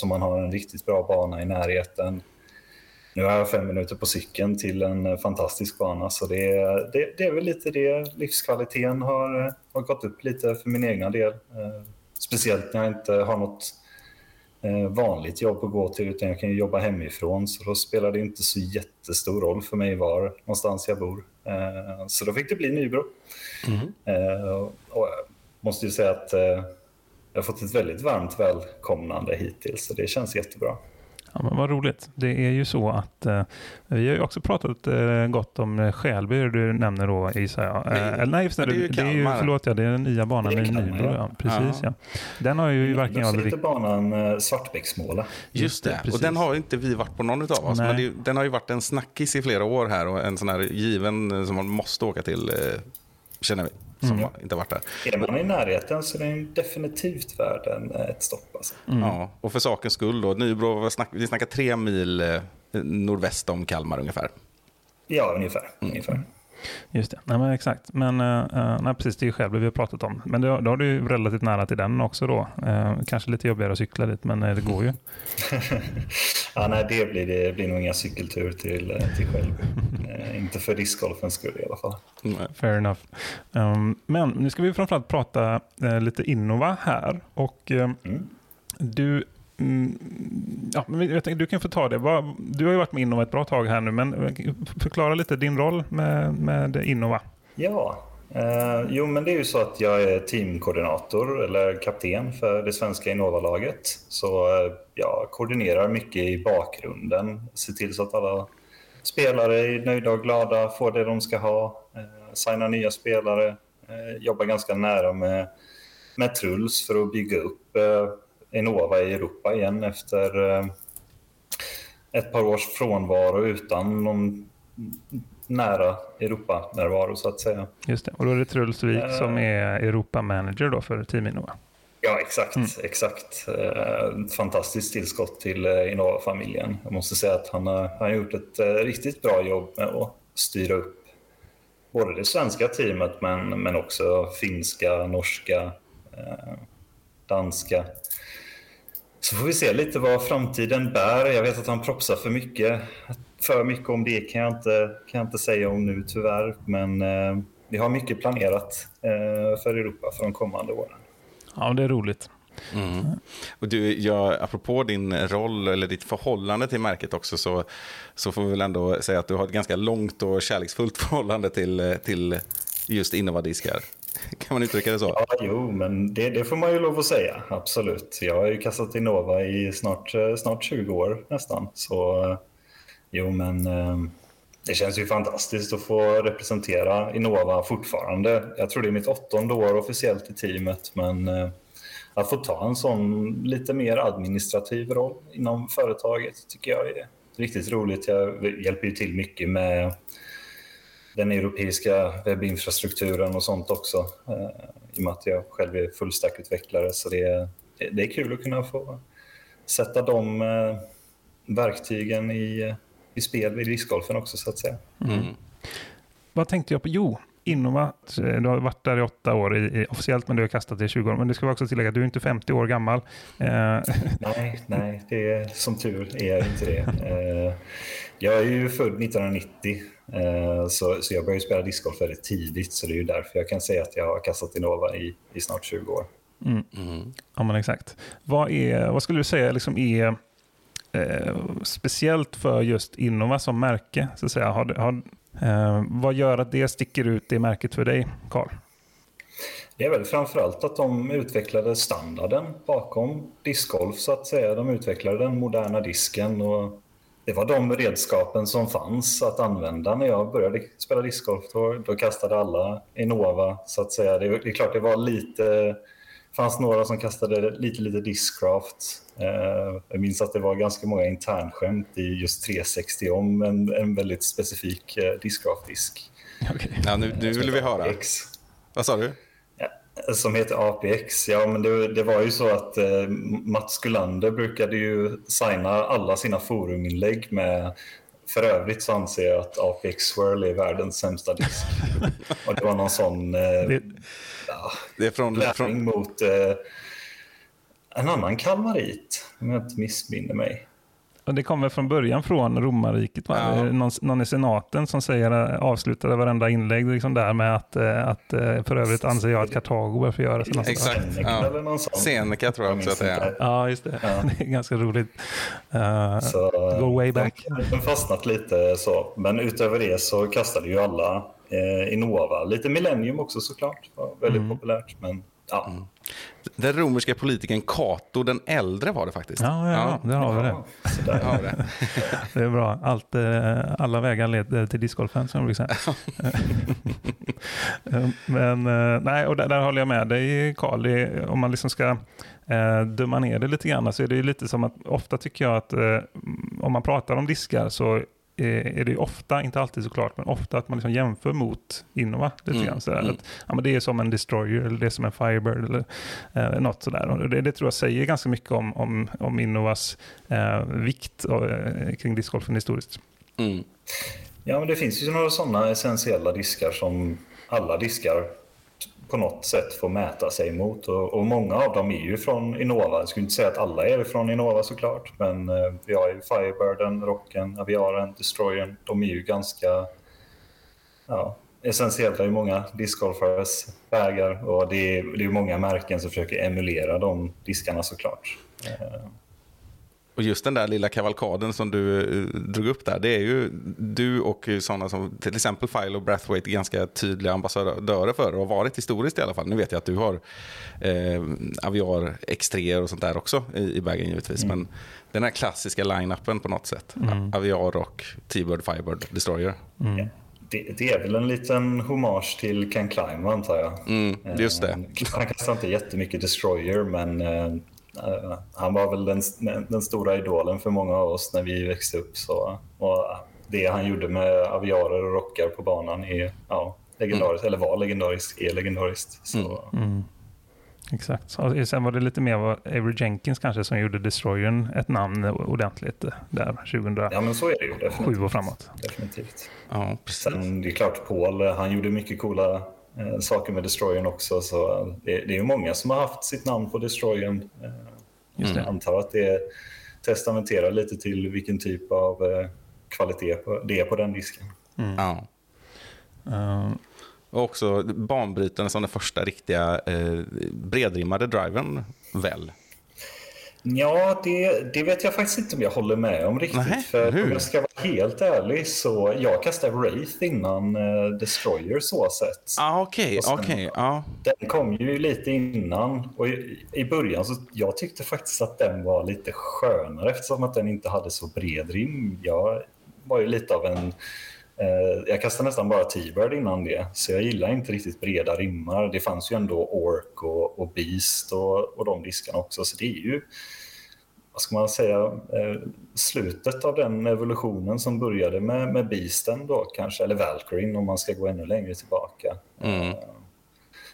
man har en riktigt bra bana i närheten. Nu har jag 5 minuter på cykeln till en fantastisk bana, så det är väl lite det. Livskvaliteten har gått upp lite för min egna del. Speciellt när jag inte har något vanligt jobb att gå till, utan jag kan ju jobba hemifrån, så då spelar det inte så jättestor roll för mig var någonstans jag bor. Så då fick det bli Nybro. Och jag måste ju säga att jag har fått ett väldigt varmt välkomnande hittills, så det känns jättebra. Ja, men vad roligt. Det är ju så att vi har ju också pratat gott om Skälby, du nämner då gissar jag. Det är den nya banan i Nybro. Ja, precis, ja. Den har ju verkligen aldrig... Det är banan Svartbäcksmåla. Just det, precis. Och den har inte vi varit på någon av oss. Men den har ju varit en snackis i flera år här och en sån här given som man måste åka till, känner vi. Som inte varit där. Är man i närheten så är den definitivt värd ett stopp. Alltså. Ja, och för sakens skull då, Nybro, vi snackar 3 mil nordväst om Kalmar ungefär. Ja, ungefär. Just det, nej, men exakt. Men nej, precis, det är ju själv det vi har pratat om. Men då har du ju relativt nära till den också då. Kanske lite jobbigare att cykla dit, men det går ju. Ja, nej, det blir nog inga cykeltur till själv. Inte för discgolfens skull i alla fall. Nej. Fair enough. Men nu ska vi framförallt prata lite Innova här. Och du... Ja, men jag tänkte, du kan få ta det. Du har ju varit med Innova ett bra tag här nu, men förklara lite din roll med Innova. Ja, jo, men det är ju så att jag är teamkoordinator eller kapten för det svenska Innova-laget. Så jag koordinerar mycket i bakgrunden, ser till så att alla spelare är nöjda och glada, får det de ska ha, signar nya spelare, jobbar ganska nära med Truls för att bygga upp Innova i Europa igen efter ett par års frånvaro utan någon nära Europa-närvaro så att säga. Just det, och då är det Truls Wik som är Europa-manager då för Team Innova. Ja, exakt. Ett fantastiskt tillskott till Innova-familjen. Jag måste säga att han har gjort ett riktigt bra jobb med att styra upp både det svenska teamet men också finska, norska, danska. Så får vi se lite vad framtiden bär. Jag vet att han propsar för mycket om det kan jag inte säga om nu tyvärr. Men vi har mycket planerat för Europa för de kommande åren. Ja, det är roligt. Och du, apropå din roll eller ditt förhållande till märket också, så får vi väl ändå säga att du har ett ganska långt och kärleksfullt förhållande till just Innova-diskar. Kan man uttrycka det så? Ja, jo, men det får man ju lov att säga, absolut. Jag har ju kastat Innova i snart 20 år nästan. Så jo, men det känns ju fantastiskt att få representera Innova fortfarande. Jag tror det är mitt 8:e år officiellt i teamet, men att få ta en sån lite mer administrativ roll inom företaget tycker jag är riktigt roligt. Jag hjälper ju till mycket med den europeiska webbinfrastrukturen och sånt också. I och med att jag själv är fullstackutvecklare, så det är kul att kunna få sätta de verktygen i spel vid discgolfen också så att säga. Vad tänkte jag på? Jo, Innova, du har varit där i 8 år officiellt, men du har kastat i 20 år. Men det ska vi också tillägga att du är inte 50 år gammal. Nej, det är, som tur är inte det. Jag är ju född 1990, så jag började spela discgolf väldigt tidigt. Så det är ju därför jag kan säga att jag har kastat Innova i snart 20 år. Ja, men exakt. Vad skulle du säga liksom är speciellt för just Innova som märke, så att säga? Vad gör att det sticker ut i märket för dig, Carl? Det är väl framförallt att de utvecklade standarden bakom discgolf så att säga. De utvecklade den moderna disken, och det var de redskapen som fanns att använda när jag började spela discgolf. Då kastade alla Innova så att säga. Det är klart, det var lite... fanns några som kastade lite discraft. Jag minns att det var ganska många internskämt i just 360 om en väldigt specifik discraft-disk. Okay. Ja, nu vill vi höra. APX. Vad sa du? Ja, som heter APX. Ja, men det var ju så att Mats Gullander brukade ju signa alla sina foruminlägg med... För övrigt så anser jag att APX Swirl är världens sämsta disk. Och det var någon sån... det är från... mot en annan kalmarit, om jag inte missminner mig. Och det kommer från början från romarriket. Va? Ja. Någon i senaten som säger, avslutade varenda inlägg liksom där med att för övrigt anser jag att Kartago bör få göra sådana. Exakt. Ja. Seneca tror jag också att det är. Ja, just det. Ja. Det är ganska roligt. Så, go way back. Den fastnat lite så. Men utöver det så kastade ju alla Innova. Lite Millennium också såklart. Var väldigt populärt, men ja. Mm. Den romerska politikern Cato den äldre var det faktiskt. Ja. Där har vi det. Det är bra. Alla vägar leder till discgolfen som jag brukar säga. Men nej, och där håller jag med dig, Carl. Om man liksom ska döma ner det lite grann så är det ju lite som att ofta tycker jag att om man pratar om diskar så är det ofta, inte alltid såklart, men ofta att man liksom jämför mot Innova lite grann sådär. Att, ja, men det är som en Destroyer eller det är som en Firebird eller något sådär. Och det tror jag säger ganska mycket om Innovas vikt kring discgolfen historiskt. Mm. Ja, men det finns ju några sådana essentiella diskar som alla diskar på något sätt får mäta sig mot. Och många av dem är ju från Innova. Jag skulle inte säga att alla är från Innova såklart. Men vi har ju Firebirden, Rocken, Aviaren, Destroyern. De är ju ganska essentiella i många discgolfares vägar. Och det är många märken som försöker emulera de diskarna såklart. Och just den där lilla kavalkaden som du drog upp där, det är ju du och sådana som till exempel File och Brathwaite är ganska tydliga ambassadörer för och har varit historiskt i alla fall. Nu vet jag att du har Aviar X3 och sånt där också i baggen givetvis, men den här klassiska line-upen på något sätt, Aviar och T-Bird, Firebird, Destroyer. Mm. Det är väl en liten hommage till Ken Climb antar jag. Just det. Han kastar inte jättemycket Destroyer, men han var väl den stora idolen för många av oss när vi växte upp. Så, och det han gjorde med aviarer och rockar på banan är legendariskt, eller var legendariskt, är legendariskt. Så. Exakt. Så, sen var det lite mer vad Avery Jenkins kanske som gjorde Destroyern ett namn ordentligt där 2007 men så är det ju, definitivt. Och framåt. Definitivt. Ja, sen det är klart Paul, han gjorde mycket coola saker med Destroyern också, så det är ju många som har haft sitt namn på Destroyern. Just det. Jag antar att det testamenterar lite till vilken typ av kvalitet det är på den disken. Ja. Och också banbrytande som den första riktiga bredrimmade driven väl. Ja, det vet jag faktiskt inte om jag håller med om riktigt. Nej, för om jag ska vara helt ärlig så jag kastade Wraith innan Destroyer så sett. Den kom ju lite innan och i början så jag tyckte faktiskt att den var lite skönare eftersom att den inte hade så bred rim. Jag var ju lite av en jag kastade nästan bara T-Bird innan det, så jag gillar inte riktigt breda rimmar. Det fanns ju ändå Ork och Beast och de diskarna också, så det är ju, vad ska man säga, slutet av den evolutionen som började med Beasten då kanske, eller Valkyrie om man ska gå ännu längre tillbaka.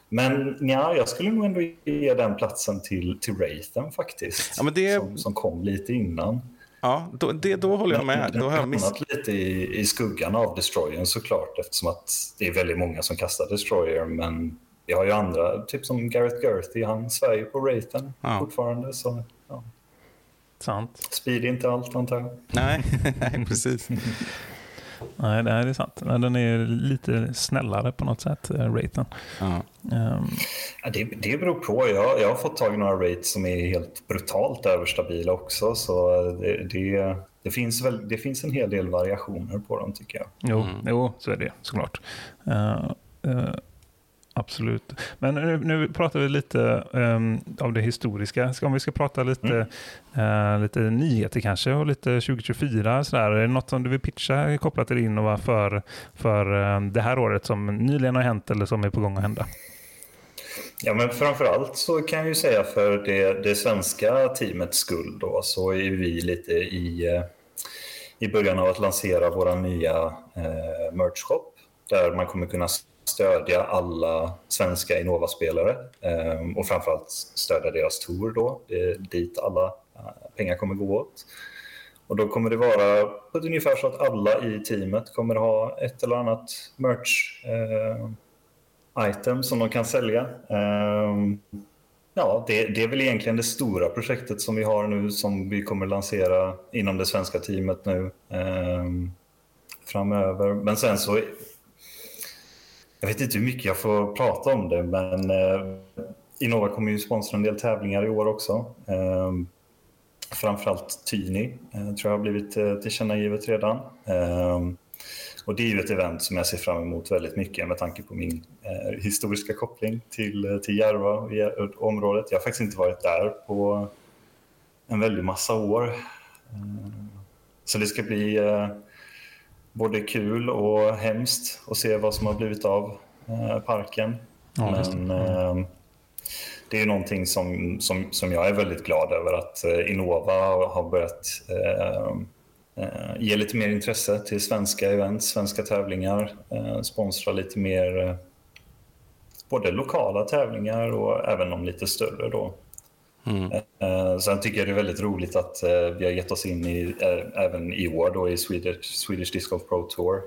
Men jag skulle nog ändå ge den platsen till Wraithen faktiskt, som kom lite innan. Ja, då håller jag med. Då har jag missat lite i skuggan av Destroyern såklart, eftersom att det är väldigt många som kastar Destroyer, men vi har ju andra, typ som Gareth Gerthy, han svär ju på Wraithen fortfarande, så ja. Sant. Speed är inte allt, antar jag. Nej, precis. Nej, det är sant. Den är lite snällare på något sätt, Wraithen. Det beror på. Jag har fått tag i några rates som är helt brutalt överstabila också. Så det finns en hel del variationer på dem, tycker jag. Jo, så är det såklart. Absolut. Men nu pratar vi lite av det historiska. Om vi ska prata lite nyheter kanske och lite 2024 sådär. Är det något som du vill pitcha kopplat till Innova för det här året som nyligen har hänt eller som är på gång att hända? Ja, men framförallt så kan jag ju säga för det svenska teamets skull då, så är vi lite i början av att lansera våra nya merch-shop där man kommer kunna stödja alla svenska Innova-spelare och framförallt stödja deras tour då, dit alla pengar kommer gå åt. Och då kommer det vara på ungefär så att alla i teamet kommer ha ett eller annat merch item som de kan sälja. Ja, det är väl egentligen det stora projektet som vi har nu, som vi kommer lansera inom det svenska teamet nu framöver. Men sen så, jag vet inte hur mycket jag får prata om det, men Innova kommer ju sponsra en del tävlingar i år också. Framförallt Tyni tror jag har blivit tillkännagivet redan. Och det är ju ett event som jag ser fram emot väldigt mycket med tanke på min historiska koppling till Järva och området. Jag har faktiskt inte varit där på en väldigt massa år. Så det ska bli både kul och hemskt att se vad som har blivit av parken. Ja, men det är någonting som jag är väldigt glad över att Innova har börjat ge lite mer intresse till svenska event, svenska tävlingar, sponsra lite mer både lokala tävlingar och även om lite större då. Sen tycker jag det är väldigt roligt att vi har gett oss in i, även i år då, i Swedish Disc Golf Pro Tour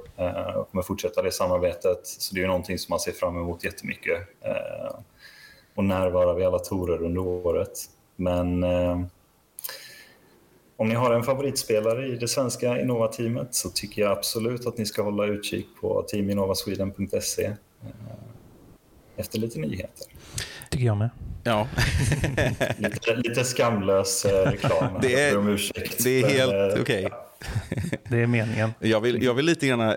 och kommer fortsätta det samarbetet, så det är någonting som man ser fram emot jättemycket och närvara vid alla torer under året. Men om ni har en favoritspelare i det svenska Innova-teamet så tycker jag absolut att ni ska hålla utkik på teaminnovasweden.se efter lite nyheter. Tycker jag med. Ja. lite skamlös reklam. Det är helt okej. Okay. Det är meningen. Jag vill lite gärna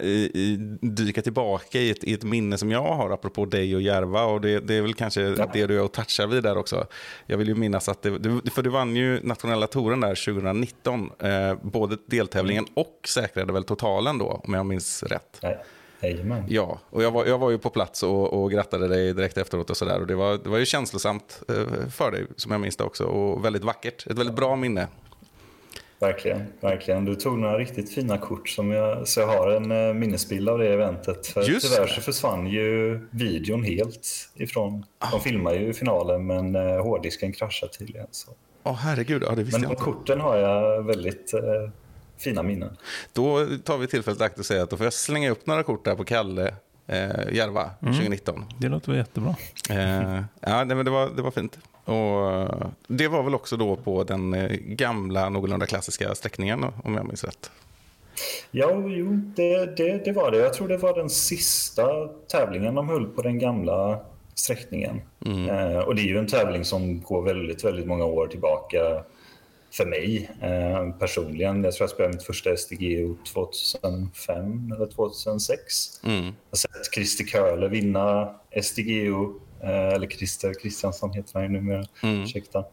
dyka tillbaka i ett minne som jag har apropå dig och Järva, och det är väl kanske det du touchar vid där också. Jag vill ju minnas att du vann ju nationella touren där 2019, både deltävlingen och säkrade väl totalen då, om jag minns rätt. Jajamän. Ja, och jag var ju på plats och grattade dig direkt efteråt och sådär, och det var ju känslosamt för dig som jag minns det också, och väldigt vackert, ett väldigt bra minne. Verkligen. Du tog några riktigt fina kort så jag har en minnesbild av det eventet. För tyvärr så försvann ju videon helt ifrån. De filmar ju finalen, men hårddisken kraschade tydligen. Herregud, ja, det visste jag inte. Men på korten har jag väldigt fina minnen. Då tar vi tillfället akt och säger att då får jag slänga upp några kort där på Kalle Järva 2019. Det låter jättebra. Ja, men det var fint. Och det var väl också då på den gamla, någorlunda klassiska sträckningen, om jag minns rätt. Jo, det var det. Jag tror det var den sista tävlingen de höll på den gamla sträckningen. Och det är ju en tävling som går väldigt, väldigt många år tillbaka för mig personligen. Jag tror jag spelade mitt första SDG 2005 eller 2006. Jag har sett Christer Köhler vinna SDG, eller Christer Kristiansson heter han ju numera, ursäkta.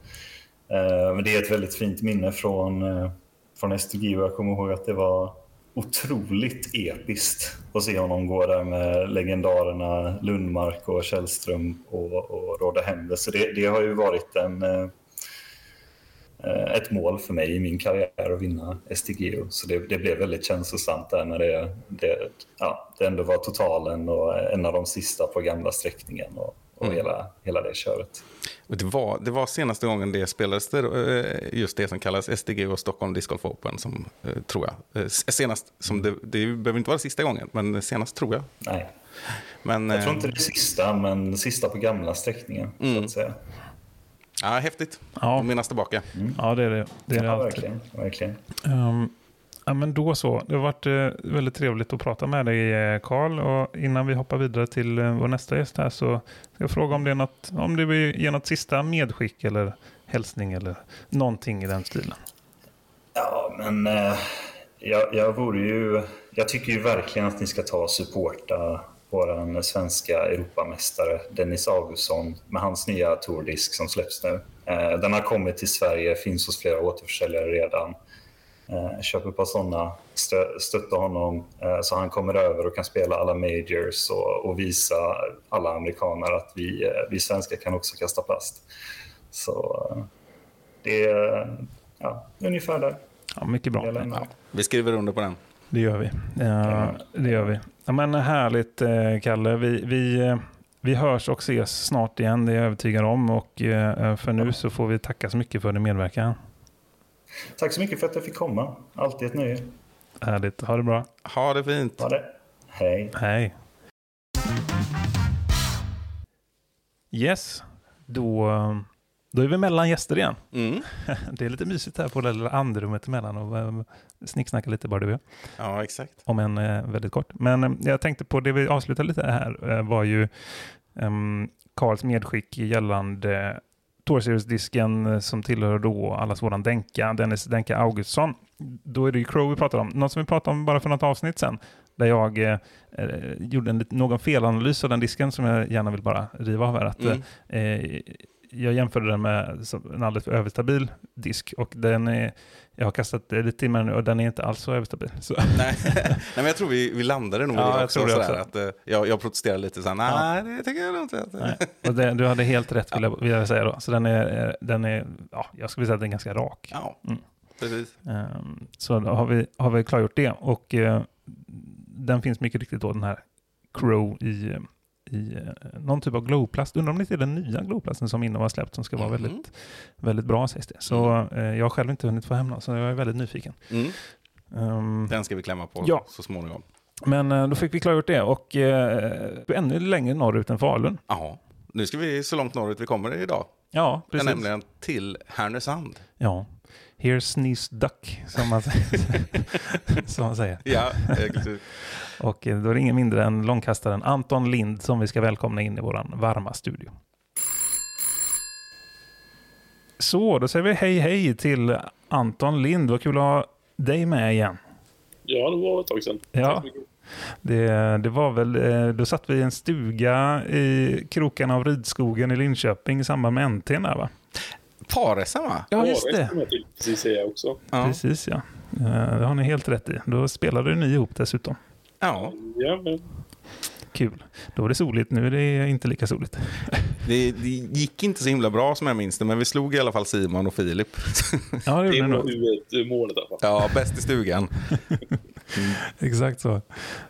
Men det är ett väldigt fint minne från STG, och jag kommer ihåg att det var otroligt episkt att se honom gå där med legendarerna Lundmark och Källström och Råda Händer. Så det har ju varit ett mål för mig i min karriär att vinna STG, så det blev väldigt känslosamt där när det ändå var totalen och en av de sista på gamla sträckningen och hela det köret. Och det var senaste gången det spelades just det som kallas SDG och Stockholm Disc Golf Open, som tror jag senast, som det behöver inte vara sista gången, men senast tror jag. Nej. Men jag tror inte det sista, men sista på gamla sträckningen så att säga. Ja, häftigt. Ja, minnas tillbaka. Ja, det är det alltid. Verkligen. Ja, men då så. Det har varit väldigt trevligt att prata med dig, Carl. Och innan vi hoppar vidare till vår nästa gäst här, så ska jag fråga om det blir något sista medskick eller hälsning eller någonting i den stilen. Ja, men jag tycker ju verkligen att ni ska ta och supporta vår svenska Europamästare Dennis Augustsson med hans nya tourdisk som släpps nu. Den har kommit till Sverige, finns hos flera återförsäljare redan. Köp ett par sådana, stötta honom så han kommer över och kan spela alla majors och visa alla amerikaner att vi svenskar kan också kasta plast. Så det är ungefär där. Ja, mycket bra. Ja, vi skriver under på den. Det gör vi. Ja, det gör vi. Ja, men härligt, Kalle. Vi hörs och ses snart igen, det är jag övertygad om. Och för nu så får vi tacka så mycket för din medverkan. Tack så mycket för att jag fick komma. Alltid ett nöje. Härligt. Ha det bra. Ha det fint. Ha det. Hej. Hej. Yes. Då Då är vi mellan gäster igen. Mm. Det är lite mysigt här på det lilla andrummet emellan och snicksnacka lite bara det. Ja, exakt. Om en väldigt kort. Men jag tänkte på det vi avslutade lite här var ju Carls medskick gällande Tour Series-disken som tillhör då allas våran Denka, Dennis Denka Augustsson. Då är det ju Crow vi pratar om. Något som vi pratade om bara för något avsnitt sen. Där jag gjorde någon felanalys av den disken som jag gärna vill bara riva av här. Att, jag jämförde den med en alldeles överstabil disk och den är, jag har kastat lite timmar nu och den är inte alls så överstabil. Så. Nej. Nej, men jag tror vi landade nog ja, också sådär att jag protesterar lite så. Nej, det tycker jag inte. Nej. Och du hade helt rätt vill jag säga då. Så den är ja, jag skulle säga att den är ganska rak. Ja. Mm. Precis. Så då har vi klargjort det och den finns mycket riktigt då den här Crow i någon typ av glowplast. Undrar om det är den nya glowplasten som Innova har släppt som ska vara väldigt, väldigt bra, sägs det. Så jag har själv inte hunnit få hem någon, så jag är väldigt nyfiken. Mm. Den ska vi klämma på så småningom. Men då fick vi klargjort det och ännu längre norrut än Falun. Ja, nu ska vi så långt norrut vi kommer idag. Ja, precis. Nämligen till Härnösand. Ja, here sneeze duck som man säger. Ja, exakt. Och då är det ingen mindre än långkastaren Anton Lindh som vi ska välkomna in i våran varma studio. Så, då säger vi hej till Anton Lindh. Vad kul att ha dig med igen. Ja, det var ett tag sedan. Ja. Det var väl, då satt vi i en stuga i krokarna av Ridskogen i Linköping i samband med NT där, va? Paresen, va? Ja, just det. Precis, jag också. Ja. Precis, ja. Det har ni helt rätt i. Då spelade ni ihop dessutom. Ja. Kul. Då var det soligt, nu är det inte lika soligt. Det gick inte så himla bra som jag minns det, men vi slog i alla fall Simon och Filip. Ja, det var ju ett mål där. Ja, bäst i stugan. Mm. Exakt så.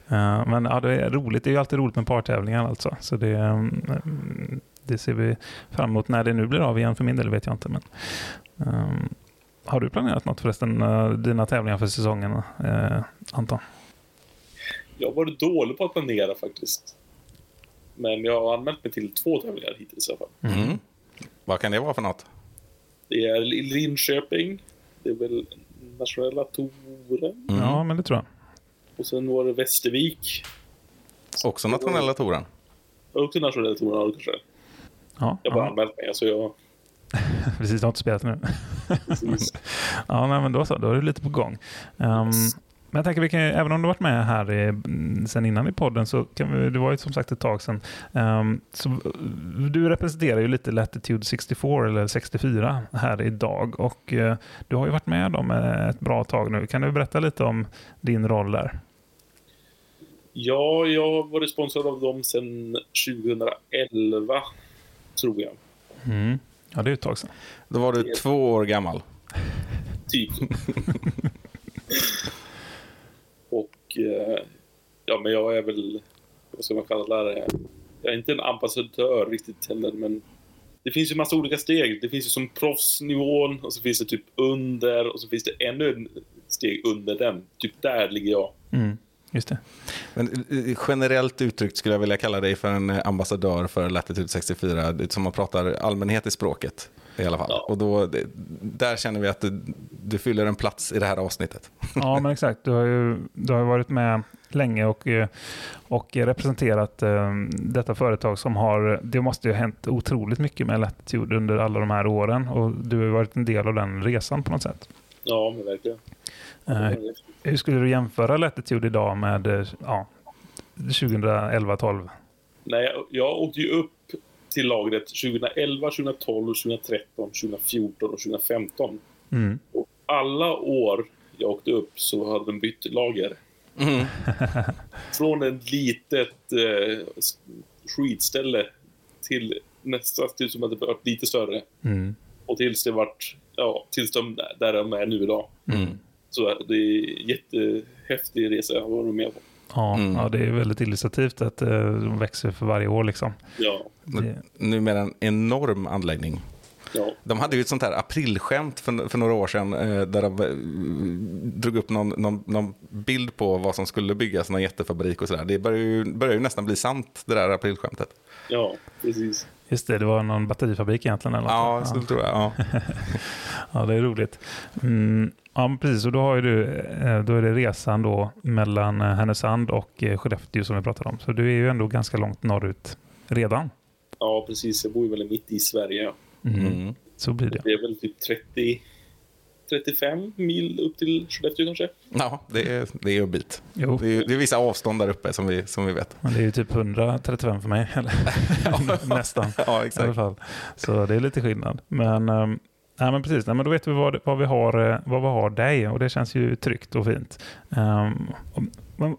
Men ja, det är roligt. Det är ju alltid roligt med partävlingar alltså. Så det ser vi fram emot när det nu blir av igen för min del, vet jag inte. Men, har du planerat något förresten, dina tävlingar för säsongen, Anton? Jag var dålig på att planera faktiskt. Men jag har anmält mig till 2 tävlingar hittills i alla fall. Mm. Vad kan det vara för något? Det är Linköping. Det är väl nationella touren. Mm. Ja, men det tror jag. Och sen var det Västervik. Också nationella touren. Också nationella touren kanske. Ja, jag bara anmält mig, så jag... Precis, jag har inte spelat nu. Ja, nej, men då är du lite på gång. Yes. Men jag tänker, vi kan, även om du varit med här sen innan i podden, så det var ju som sagt ett tag sedan. Så du representerar ju lite Latitude 64 eller 64 här idag. Och du har ju varit med dem ett bra tag nu. Kan du berätta lite om din roll där? Ja, jag var sponsrad av dem sedan 2011, tror jag. Mm. Ja, det är ett tag sedan. Då var du 2 år gammal. Typ. Och ja, men jag är väl, vad ska man kalla det? Jag är inte en ambassadör riktigt heller, men det finns ju massa olika steg. Det finns ju som proffsnivån, och så finns det typ under, och så finns det ännu en steg under den. Typ där ligger jag. Mm, just det. Men generellt uttryckt skulle jag vilja kalla dig för en ambassadör för Latitude 64, som man pratar allmänhet i språket i alla fall. Ja. Och då, där känner vi att du fyller en plats i det här avsnittet. Ja, men exakt. Du har ju varit med länge och representerat detta företag som har, det måste ju ha hänt otroligt mycket med Latitude under alla de här åren, och du har ju varit en del av den resan på något sätt. Ja, men verkligen. Hur skulle du jämföra Latitude idag med 2011-12? Nej, jag åkte ju upp till lagret 2011, 2012, 2013, 2014 och 2015. Mm. Och alla år jag åkte upp så hade de bytt lager. Mm. Från ett litet skidställe till nästa stil som hade varit lite större. Mm. Och tills det vart, tills de där de är nu idag. Mm. Så det är en jättehäftig resa jag har varit med på. Ja, ja, det är väldigt illustrativt att de växer för varje år liksom. Ja. Nu med en enorm anläggning. Ja. De hade ju ett sånt här aprilskämt för några år sedan där de drog upp någon bild på vad som skulle byggas, någon jättefabrik och sådär. Det börjar ju nästan bli sant, det där aprilskämtet. Ja, precis. Just det, det var någon batterifabrik egentligen. Eller något. Ja, så tror jag. Ja. Ja, det är roligt. Mm, ja, precis. Och då har ju du, då är det resan då mellan Härnösand och Skellefteå som vi pratade om. Så du är ju ändå ganska långt norrut redan. Ja, precis. Jag bor ju väl mitt i Sverige. Mm. Så blir det. Det är väl typ 30-35 mil upp till Skellefteå kanske? Ja, det är en bit. Det är vissa avstånd där uppe som vi vet. Men det är ju typ 135 för mig. Eller? Nästan. Ja, exakt. I alla fall. Så det är lite skillnad. Men, nej, men precis. Nej, men då vet vi vad vi har dig. Och det känns ju tryggt och fint.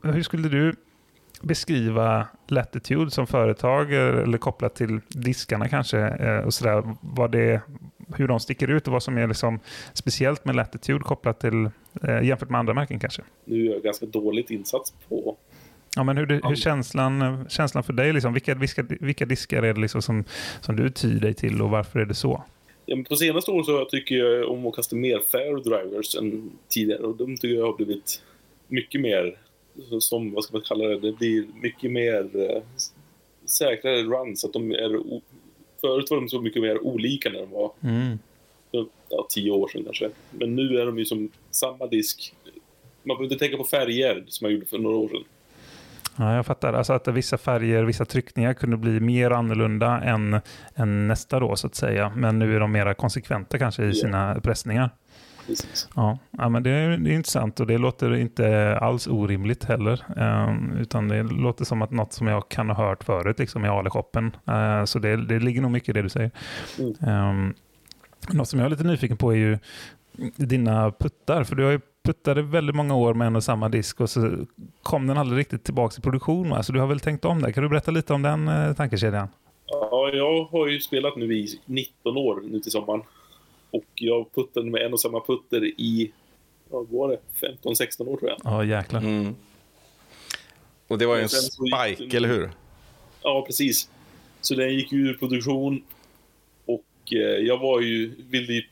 Hur skulle du beskriva Latitude som företag eller kopplat till diskarna kanske och sådär, hur de sticker ut och vad som är liksom speciellt med Latitude kopplat till jämfört med andra märken kanske? Nu är jag ganska dåligt insats på. Ja, men hur känslan för dig liksom, vilka diskar är det liksom som du tyr dig till och varför är det så? Ja, men på senaste år så tycker jag om att kasta mer fair drivers än tidigare och de tycker jag har blivit mycket mer som, vad ska man kalla det, det blir mycket mer säkrare runs, att de är förut var de så mycket mer olika när de var för 10 år sedan kanske, men nu är de ju som samma disk, man behöver inte tänka på färger som man gjorde för några år sedan. Ja, jag fattar, alltså att vissa färger, vissa tryckningar kunde bli mer annorlunda än nästa då så att säga, men nu är de mera konsekventa kanske i sina pressningar. Ja, men det är intressant och det låter inte alls orimligt heller, utan det låter som att något som jag kan ha hört förut liksom i Ale-shoppen, så det ligger nog mycket i det du säger. Något som jag är lite nyfiken på är ju dina puttar, för du har ju puttade väldigt många år med en och samma disk och så kom den aldrig riktigt tillbaka i produktion, så alltså, du har väl tänkt om det, kan du berätta lite om den tankekedjan? Ja, jag har ju spelat nu i 19 år nu till sommaren. Och jag puttade med en och samma putter i, vad var det, 15-16 år tror jag. Ja, jäklar. Mm. Och det var ju en spike, eller hur? Ja, precis. Så den gick ur produktion. Och jag ville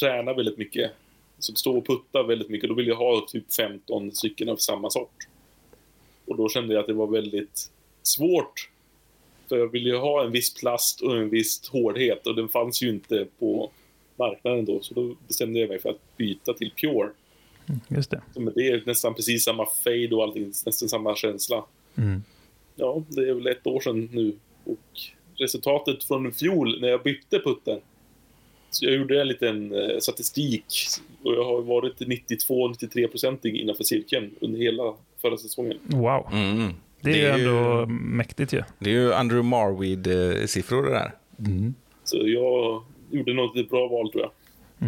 träna väldigt mycket. Så stå och putta väldigt mycket. Då ville jag ha typ 15 stycken av samma sort. Och då kände jag att det var väldigt svårt. För jag ville ju ha en viss plast och en viss hårdhet. Och den fanns ju inte på marknaden då, så då bestämde jag mig för att byta till Pure. Just det. Men det är nästan precis samma fade och allting, nästan samma känsla. Mm. Ja, det är väl 1 år sedan nu och resultatet från fjol när jag bytte putten, så jag gjorde en liten statistik och jag har varit 92-93% innanför cirkeln under hela förra säsongen. Wow. Mm. Det är ju ändå mäktigt ju. Det är ju Andrew Marweed-siffror det där. Mm. Så jag gjorde något bra val tror jag.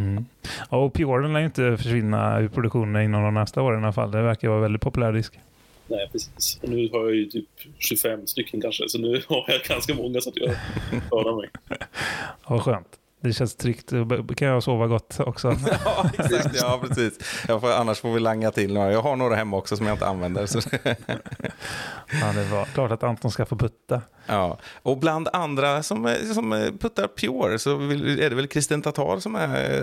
Mm. Ja, och Pioren lär ju inte försvinna ur produktionen inom de nästa åren i alla fall. Det verkar vara väldigt populär disk. Nej, precis. Och nu har jag ju typ 25 stycken kanske. Så nu har jag ganska många så att jag klarar mig. Ja, skönt. Det känns tryggt. Kan jag sova gott också? Ja, exakt. Ja, precis. Annars får vi langa till några. Jag har några hemma också som jag inte använder. Så. Ja, det var klart att Anton ska få putta. Ja, och bland andra som puttar Pure så är det väl Kristin Tatar som är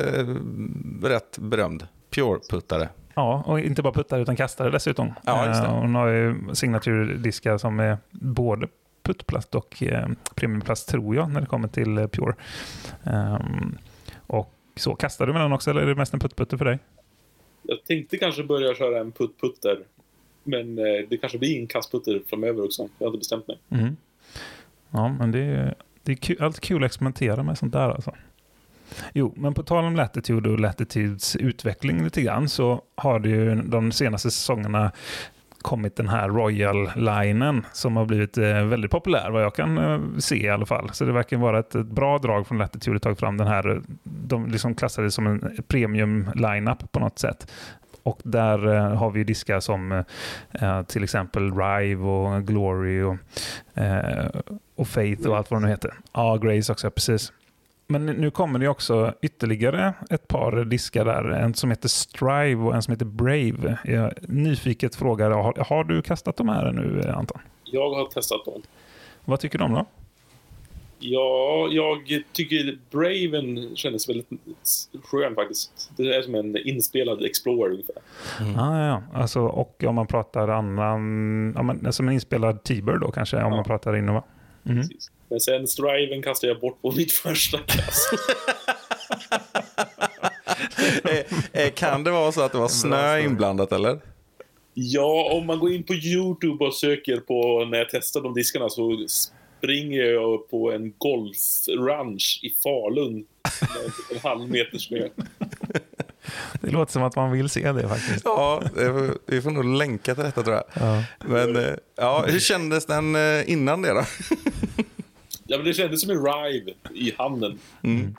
rätt berömd Pure-puttare. Ja, och inte bara puttare utan kastare dessutom. Ja, just det. Hon har ju signaturdiskar som är både puttplast och premiumplast tror jag när det kommer till Pure. Och så kastar du med den också eller är det mest en puttputter för dig? Jag tänkte kanske börja köra en puttputter, men det kanske blir en kastputter framöver också. Jag har inte bestämt mig. Mm. Ja, men det är kul, allt kul att experimentera med sånt där alltså. Jo, men på tal om Latitude och Latitudes utveckling lite grann så har det ju de senaste säsongerna kommit den här Royal-linen som har blivit väldigt populär vad jag kan se i alla fall. Så det verkar vara ett bra drag från Latitude att ta fram den här. De liksom klassades som en premium-lineup på något sätt. Och där har vi diskar som till exempel Rive och Glory och Faith och allt vad de nu heter. Ja, Grace också, precis. Men nu kommer det också ytterligare ett par diskar där. En som heter Strive och en som heter Brave. Jag nyfiket frågar, har du kastat dem här nu, Anton? Jag har testat dem. Vad tycker du om då? Ja, jag tycker Braven kändes väldigt skön faktiskt. Det är som en inspelad Explorer ungefär. Mm. Ah, ja, alltså, och om man pratar annan, som en inspelad T-Bird då kanske, om man pratar Innova. Mm. Precis. Men sen striven kastade jag bort på mitt första kast. Kan det vara så att det var snö inblandat eller? Ja, om man går in på YouTube och söker på när jag testar de diskarna så springer jag på en golfranch i Falun med en halv meter snö. Det låter som att man vill se det faktiskt. Ja, vi får nog länka till detta tror jag. Ja. Men ja, hur kändes den innan det då? Ja, men det kändes som en Rive i hamnen. Mm.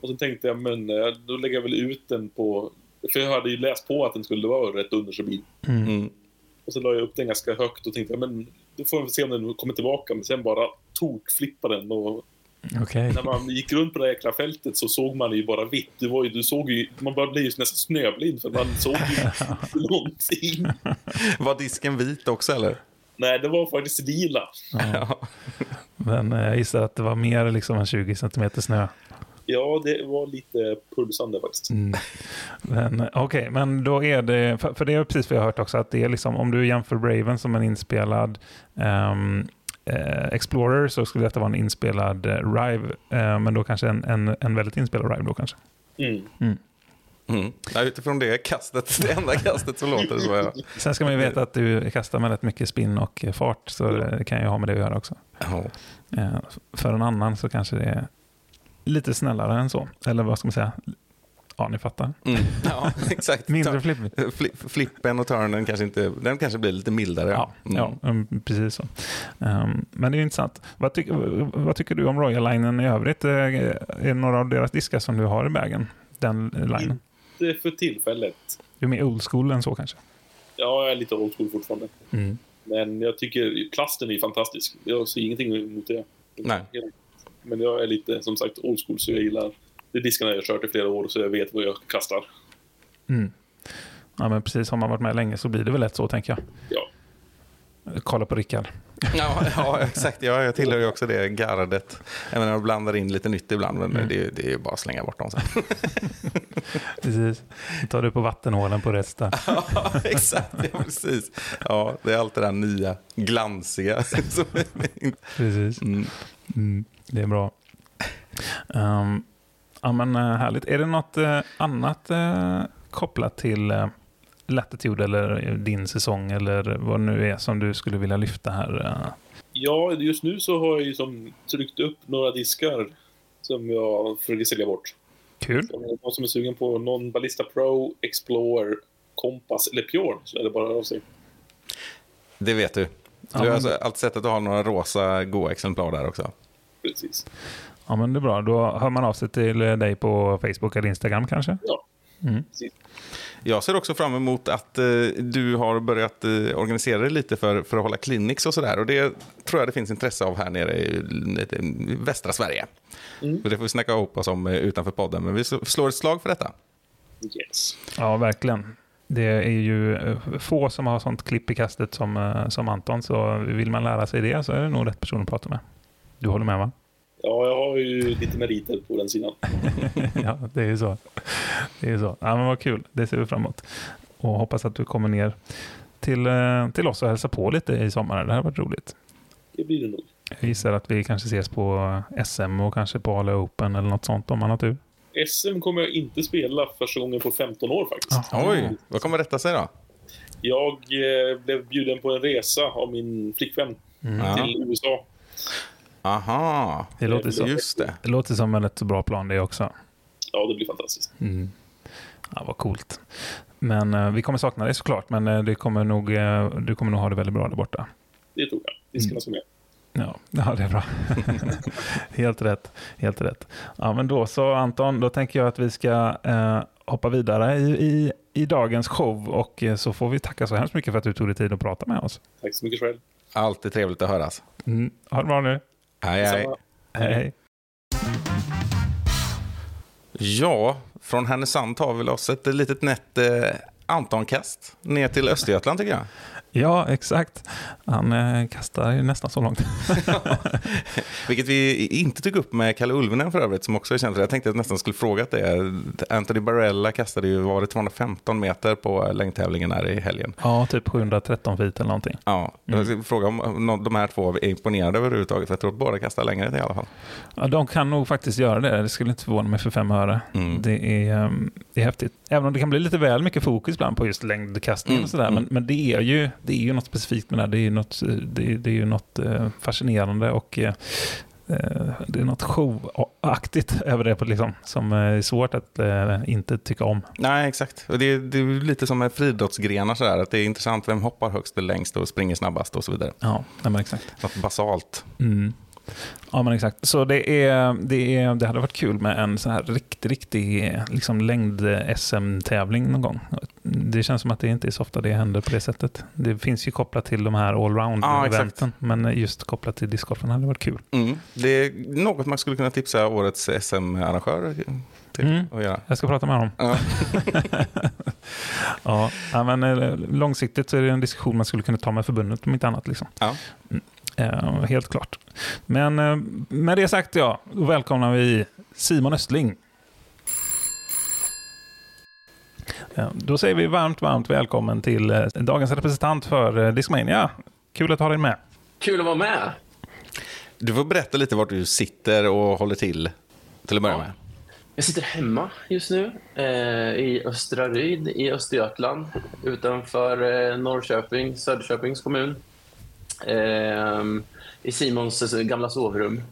Och så tänkte jag, men då lägger jag väl ut den på... För jag hade ju läst på att den skulle vara rätt undersöbil. Mm. Och så la jag upp den ganska högt och tänkte, men då får vi se om den kommer tillbaka. Men sen bara tokflippa den och... Okay. När man gick runt på det jäkla fältet så såg man ju bara vitt. Du såg ju, man bara blev ju nästan snöblind för man såg ju någonting. Var disken vit också eller? Nej, det var faktiskt lila. Ja. Men jag gissar att det var mer liksom än 20 cm snö. Ja, det var lite pulsande faktiskt. Mm. Okej, men då är det... För det är precis vad jag har hört också. Att det är liksom, om du jämför Braven som en inspelad... Explorer så skulle detta vara en inspelad Rive, men då kanske en väldigt inspelad Rive då kanske. Utifrån det kastet, det enda kastet så låter det så. Ja. Sen ska man ju veta att du kastar med rätt mycket spinn och fart så det kan ju ha med det att göra också. För en annan så kanske det är lite snällare än så. Eller vad ska man säga? Ja, ni fattar. Mm. Ja, exakt. Mindre flippen och turnen kanske inte, den kanske blir lite mildare. Ja, ja precis så. Men det är ju intressant. Vad tycker du om Royal Linen i övrigt? Är det några av deras diskar som du har i vägen? Den linen? Inte för tillfället. Du är mer old school än så kanske? Ja, jag är lite old school fortfarande. Mm. Men jag tycker plasten är fantastisk. Jag ser ingenting emot det. Nej. Men jag är lite, som sagt, old school så jag gillar det är diskarna jag har kört i flera år så jag vet vad jag kastar. Mm. Ja, men precis. Har man varit med länge så blir det väl lätt så, tänker jag. Ja. Kolla på Rickard. Ja, exakt. Jag tillhör ju också det gardet. Även när jag blandar in lite nytt ibland. Men det är ju bara att slänga bort dem sen. Precis. Tar du på vattenhålen på resten. Ja, exakt. Ja, precis. Ja, det är allt det där nya, glansiga. Precis. Det är bra. Ja, men härligt. Är det något annat kopplat till Latitude eller din säsong eller vad det nu är som du skulle vilja lyfta här? Ja, just nu så har jag liksom tryckt upp några diskar som jag försöker sälja bort. Kul. Någon som är sugen på någon Ballista Pro, Explorer, Compass eller Pure så är det bara av sig. Det vet du. Du har allt sett att du har några rosa goa exemplar där också. Precis. Ja, men det är bra. Då hör man av sig till dig på Facebook eller Instagram kanske? Ja, precis. Jag ser också fram emot att du har börjat organisera dig lite för att hålla clinics och sådär. Och det tror jag det finns intresse av här nere i västra Sverige. Mm. Det får vi snacka ihop oss om utanför podden. Men vi slår ett slag för detta. Yes. Ja, verkligen. Det är ju få som har sånt klipp i kastet som Anton. Så vill man lära sig det så är det nog rätt person att prata med. Du håller med va? Ja, jag har ju lite meriter på den sidan. Ja, det är ju så. Det är ju så. Ja, men vad kul. Det ser vi framåt. Och hoppas att du kommer ner till oss och hälsa på lite i sommar. Det här har varit roligt. Det blir det nog. Jag gissar att vi kanske ses på SM och kanske på Alla Open eller något sånt om man har tur. SM kommer jag inte spela första gången på 15 år faktiskt. Ah, oj, vad kommer detta sig då? Jag blev bjuden på en resa av min flickvän till USA. Aha, det låter som en rätt bra plan det också. Ja, det blir fantastiskt. Ja, vad coolt. Men vi kommer sakna dig såklart. Men du kommer nog ha det väldigt bra där borta. Det tror jag, det ska som är. Ja, det är bra. Helt rätt. Ja, men då så Anton, då tänker jag att vi ska hoppa vidare i dagens show. Och så får vi tacka så hemskt mycket för att du tog dig tid att prata med oss. Tack så mycket själv. Alltid trevligt att höras. Ha det bra nu. Hej. Ja, från Härnösand tar vi oss ett litet nätt Antonkast ner till Östergötland tycker jag. Ja, exakt. Han kastar ju nästan så långt. Vilket vi inte tog upp med Carl Ulvinen för övrigt, som också är känd. Jag tänkte att jag nästan skulle fråga det. Anthony Barella kastade ju, var det 215 meter på längdtävlingen här i helgen. Ja, typ 713 feet eller någonting. Ja, jag fråga om de här två är imponerade överhuvudtaget. För jag tror att båda kastar längre i alla fall. Ja, de kan nog faktiskt göra det. Det skulle inte förvåna mig för 5 öre. Mm. Det är häftigt. Även om det kan bli lite väl mycket fokus ibland på just längdkastning och sådär. Men det är ju något specifikt med det här. Det är ju något fascinerande och det är något showaktigt över det på, liksom, som är svårt att inte tycka om. Nej, exakt. Och det är lite som med friidrottsgrenar så där, att det är intressant vem hoppar högst eller längst och springer snabbast och så vidare. Ja, men exakt. Något basalt. Mm. Ja, men exakt. Så det hade varit kul med en så här riktig liksom längd-SM-tävling någon gång. Det känns som att det inte är så ofta det händer på det sättet. Det finns ju kopplat till de här allround-eventen, men just kopplat till discgolfen hade varit kul. Mm. Det är något man skulle kunna tipsa årets SM-arrangör till att göra. Jag ska prata med honom. Ja, men långsiktigt så är det en diskussion man skulle kunna ta med förbundet om inte annat, liksom. Ja. Helt klart. Men med det sagt, då välkomnar vi Simon Östling. Då säger vi varmt välkommen till dagens representant för Discmania. Kul att ha dig med. Kul att vara med. Du får berätta lite vart du sitter och håller till att börja med. Jag sitter hemma just nu i Östra Ryd i Östergötland utanför Norrköping, Söderköpings kommun. I Simons gamla sovrum.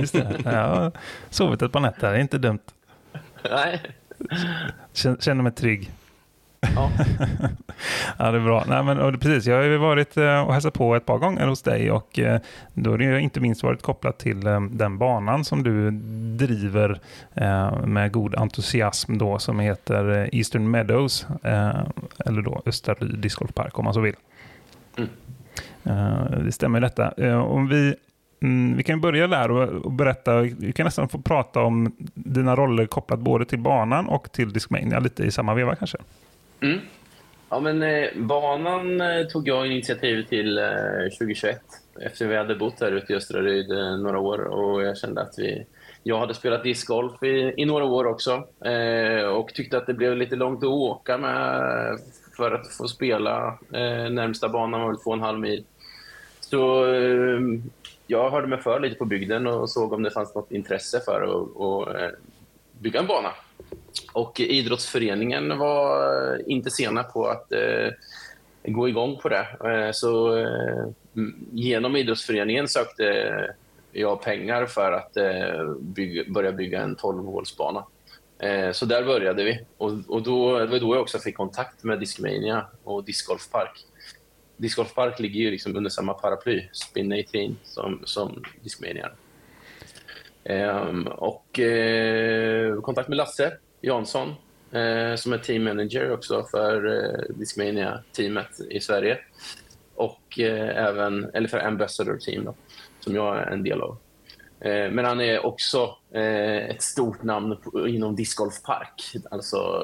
Just det. Ja, sovit ett par nätter, det är inte dumt. Nej. Känner mig trygg. Ja. Ja, det är bra. Nej, men, och precis, jag har ju varit och hälsat på ett par gånger hos dig, och då har det inte minst varit kopplat till den banan som du driver med god entusiasm då, som heter Eastern Meadows, eller då Östra Ryd Disc Golf Park om man så vill. Mm. Det stämmer detta. Om vi kan börja där och berätta. Vi kan nästan få prata om dina roller kopplat både till banan och till Discmania lite i samma veva kanske. Mm. Ja, men banan tog jag initiativ till 2021 efter vi hade bott här ute i Östra Ryd några år, och jag kände att jag hade spelat discgolf i några år också, och tyckte att det blev lite långt att åka med för att få spela närmsta banan var väl 2,5 mil. Så jag hörde mig för lite på bygden och såg om det fanns något intresse för att bygga en bana. Och idrottsföreningen var inte sena på att gå igång på det. Så genom idrottsföreningen sökte jag pengar för att börja bygga en 12-hålsbana. Så där började vi. Och det var då jag också fick kontakt med Discmania och Disc Golf Park. Disc Golf Park ligger ju liksom under samma paraply, Spin 18, som Discmania. Kontakt med Lasse Jansson, som är team manager också för Discmania-teamet i Sverige. Och även, eller för Ambassador-team då, som jag är en del av. Men han är också ett stort namn inom Disc Golf Park. Alltså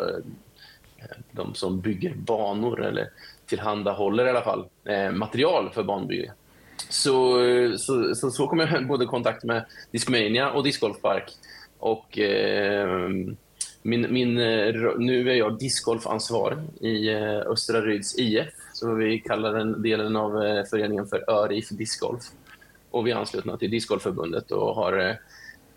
de som bygger banor eller tillhandahåller i alla fall material för banbygge. Så kom jag både i kontakt med Discmania och Disc Golf Park. Och nu är jag discgolfansvarig i Östra Ryds IF. Så vi kallar den delen av föreningen för ÖRIF Discgolf. Och vi är anslutna till Discgolfförbundet och har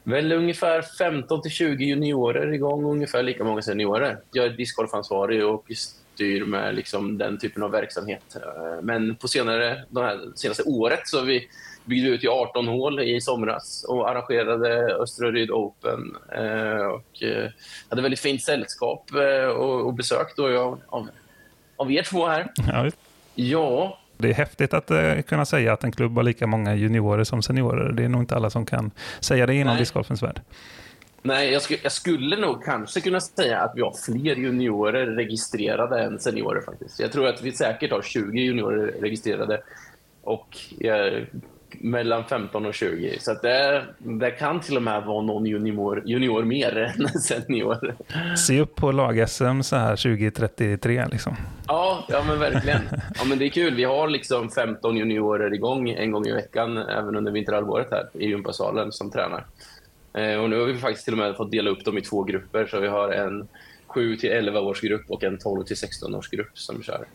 väl ungefär 15-20 juniorer igång och ungefär lika många seniorer. Jag är discgolfansvarig och styr med liksom den typen av verksamhet. Men på senaste året så vi byggde ut i 18 hål i somras och arrangerade Östra Ryd Open. Och hade väldigt fint sällskap och besök då jag av er två här. Ja. Det är häftigt att kunna säga att en klubb har lika många juniorer som seniorer. Det är nog inte alla som kan säga det inom discgolfens värld. Nej, jag skulle nog kanske kunna säga att vi har fler juniorer registrerade än seniorer faktiskt. Jag tror att vi säkert har 20 juniorer registrerade. Och jag mellan 15 och 20. Så att det kan till och med vara någon junior mer än senior. Se upp på lag-SM så här 2033 liksom. Ja men verkligen. Ja, men det är kul. Vi har liksom 15 juniorer igång en gång i veckan även under vinterhalvåret här i gympasalen som tränar. Och nu har vi faktiskt till och med fått dela upp dem i två grupper, så vi har en 7-11 års grupp och en 12-16 års grupp som kör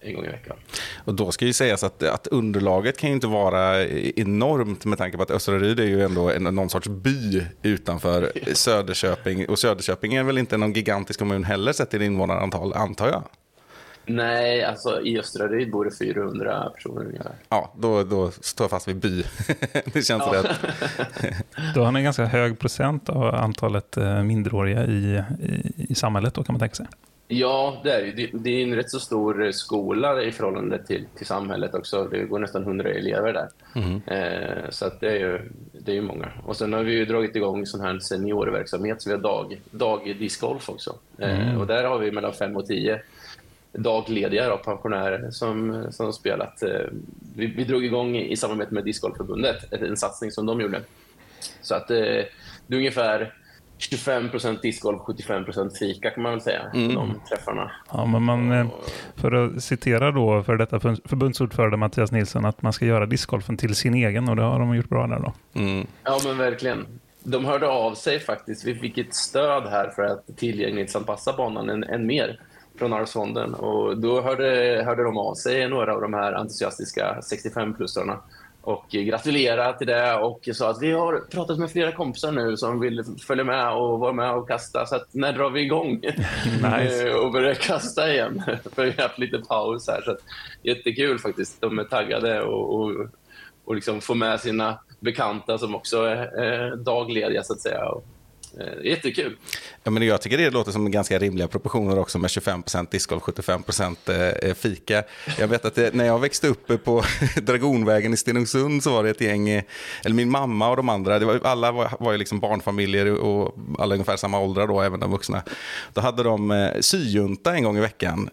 en gång i veckan. Och då ska ju sägas att underlaget kan ju inte vara enormt med tanke på att Östra Ryd är ju ändå någon sorts by utanför Söderköping, och Söderköping är väl inte någon gigantisk kommun heller sett till invånarantal, antar jag. Nej, alltså i Östra Ryd bor det 400 personer ungefär. Ja, då står jag fast vid by. Det känns rätt. Då har ni en ganska hög procent av antalet minderåriga i samhället då, kan man tänka sig. Ja, det är ju. Det är en rätt så stor skola i förhållande till samhället också. Det går nästan 100 elever där. Mm. Så att det är ju många. Och sen har vi ju dragit igång sån här seniorverksamhet, så vi har dag i discgolf också. Och där har vi mellan 5 och 10 daglediga och pensionärer som har spelat. Vi drog igång i samarbete med Disc Golf-förbundet en satsning som de gjorde. Så att det är ungefär 25% discgolf, 75% fika kan man väl säga, de träffarna. Ja, men för att citera då för detta förbundsordförande Mattias Nilsson, att man ska göra discgolfen till sin egen, och det har de gjort bra där då. Mm. Ja, men verkligen. De hörde av sig faktiskt. Vi fick ett stöd här för att tillgänglighetsanpassa banan än mer från Arvsfonden, och då hörde de av sig, några av de här entusiastiska 65-plussarna, och gratulerade till det och sa att vi har pratat med flera kompisar nu som vill följa med och vara med och kasta, så att när drar vi igång? Nice. Och börjar kasta igen, för vi har haft lite paus här, så att jättekul faktiskt. De är taggade och liksom får med sina bekanta som också är daglediga så att säga. Jättekul. Ja, men jag tycker det låter som ganska rimliga proportioner också, med 25% discgolf, 75% fika. Jag vet att när jag växte upp på Dragonvägen i Stenungsund så var det ett gäng, eller min mamma och de andra, alla var ju liksom barnfamiljer och alla ungefär samma åldrar då, även de vuxna. Då hade de syjunta en gång i veckan,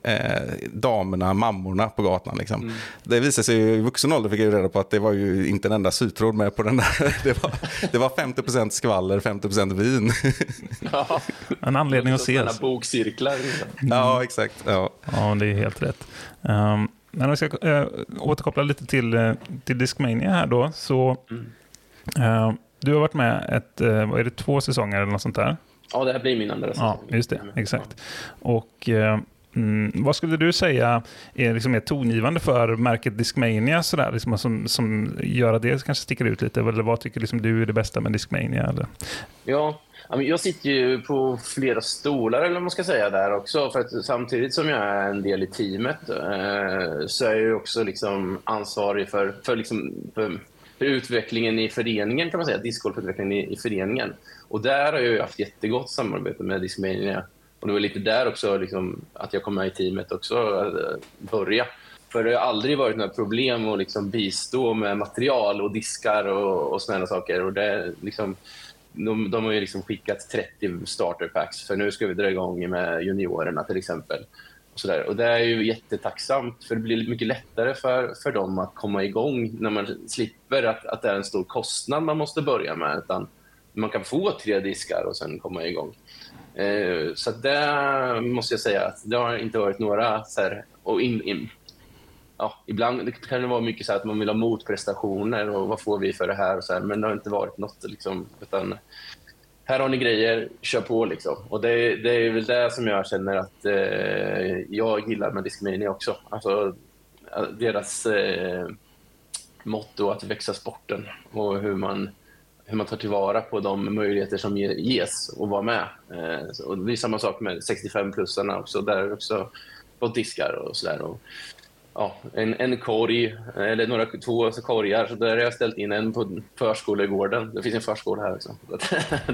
damerna, mammorna på gatan liksom. Det visade sig ju, i vuxen ålder fick jag ju reda på att det var ju inte en enda sytråd med på den där. Det var 50% skvaller, 50% vin. Ja. En anledning att se bokcirklar. Ja, exakt. Ja, det är helt rätt. Men vi ska återkoppla lite till Discmania här då. Så du har varit med vad är det, 2 säsonger eller något sånt där? Ja, det här blir min andra säsong. Ja, just det, exakt. Och vad skulle du säga är liksom tongivande för märket Discmania så där, liksom, som gör att det kanske sticker ut lite? Eller vad tycker liksom du är det bästa med Discmania? Eller? Ja, jag sitter ju på flera stolar, eller vad man ska säga, där också. För att samtidigt som jag är en del i teamet så är jag också liksom ansvarig för utvecklingen i föreningen, kan man säga. Discgolfutvecklingen i föreningen. Och där har jag ju haft jättegott samarbete med Discmania. Och det var lite där också liksom, att jag kom med i teamet också, att börja. För det har aldrig varit några problem att liksom bistå med material och diskar och sådana saker. Och det liksom... De har ju liksom skickat 30 starterpacks, för nu ska vi dra igång med juniorerna till exempel. Och, så där. Och det är ju jättetacksamt, för det blir mycket lättare för dem att komma igång när man slipper att det är en stor kostnad man måste börja med. Utan man kan få 3 diskar och sen komma igång. Så det måste jag säga att det har inte varit några... Så här, och ja, ibland kan det vara mycket så att man vill ha motprestationer och vad får vi för det här och så här, men det har inte varit något liksom, utan här har ni grejer, kör på liksom. Och det är väl det som jag känner att jag gillar med Discmania också, alltså deras motto att växa sporten och hur man tar tillvara på de möjligheter som ges och vara med. Och det är samma sak med 65-plussarna också, där också på diskar och sådär. Ja, en korg, eller några 2 korgar, så där har jag ställt in en på förskolegården. Det finns en förskola här också.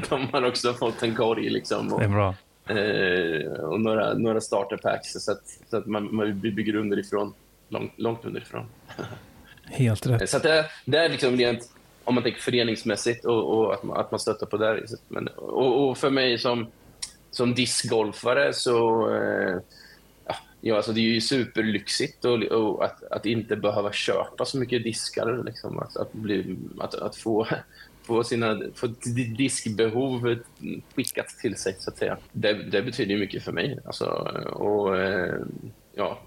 De har också fått en korg liksom, och det är bra. Och några starterpacks, så att man bygger underifrån, långt underifrån. Helt rätt. Så att det är liksom rent, om man tänker föreningsmässigt och att man stöttar på där. Men, och för mig som discgolfare så... Ja, alltså det är ju superlyxigt och att inte behöva köpa så mycket diskar liksom, att få diskbehovet skickat till sig så att säga. Det betyder ju mycket för mig alltså, och ja,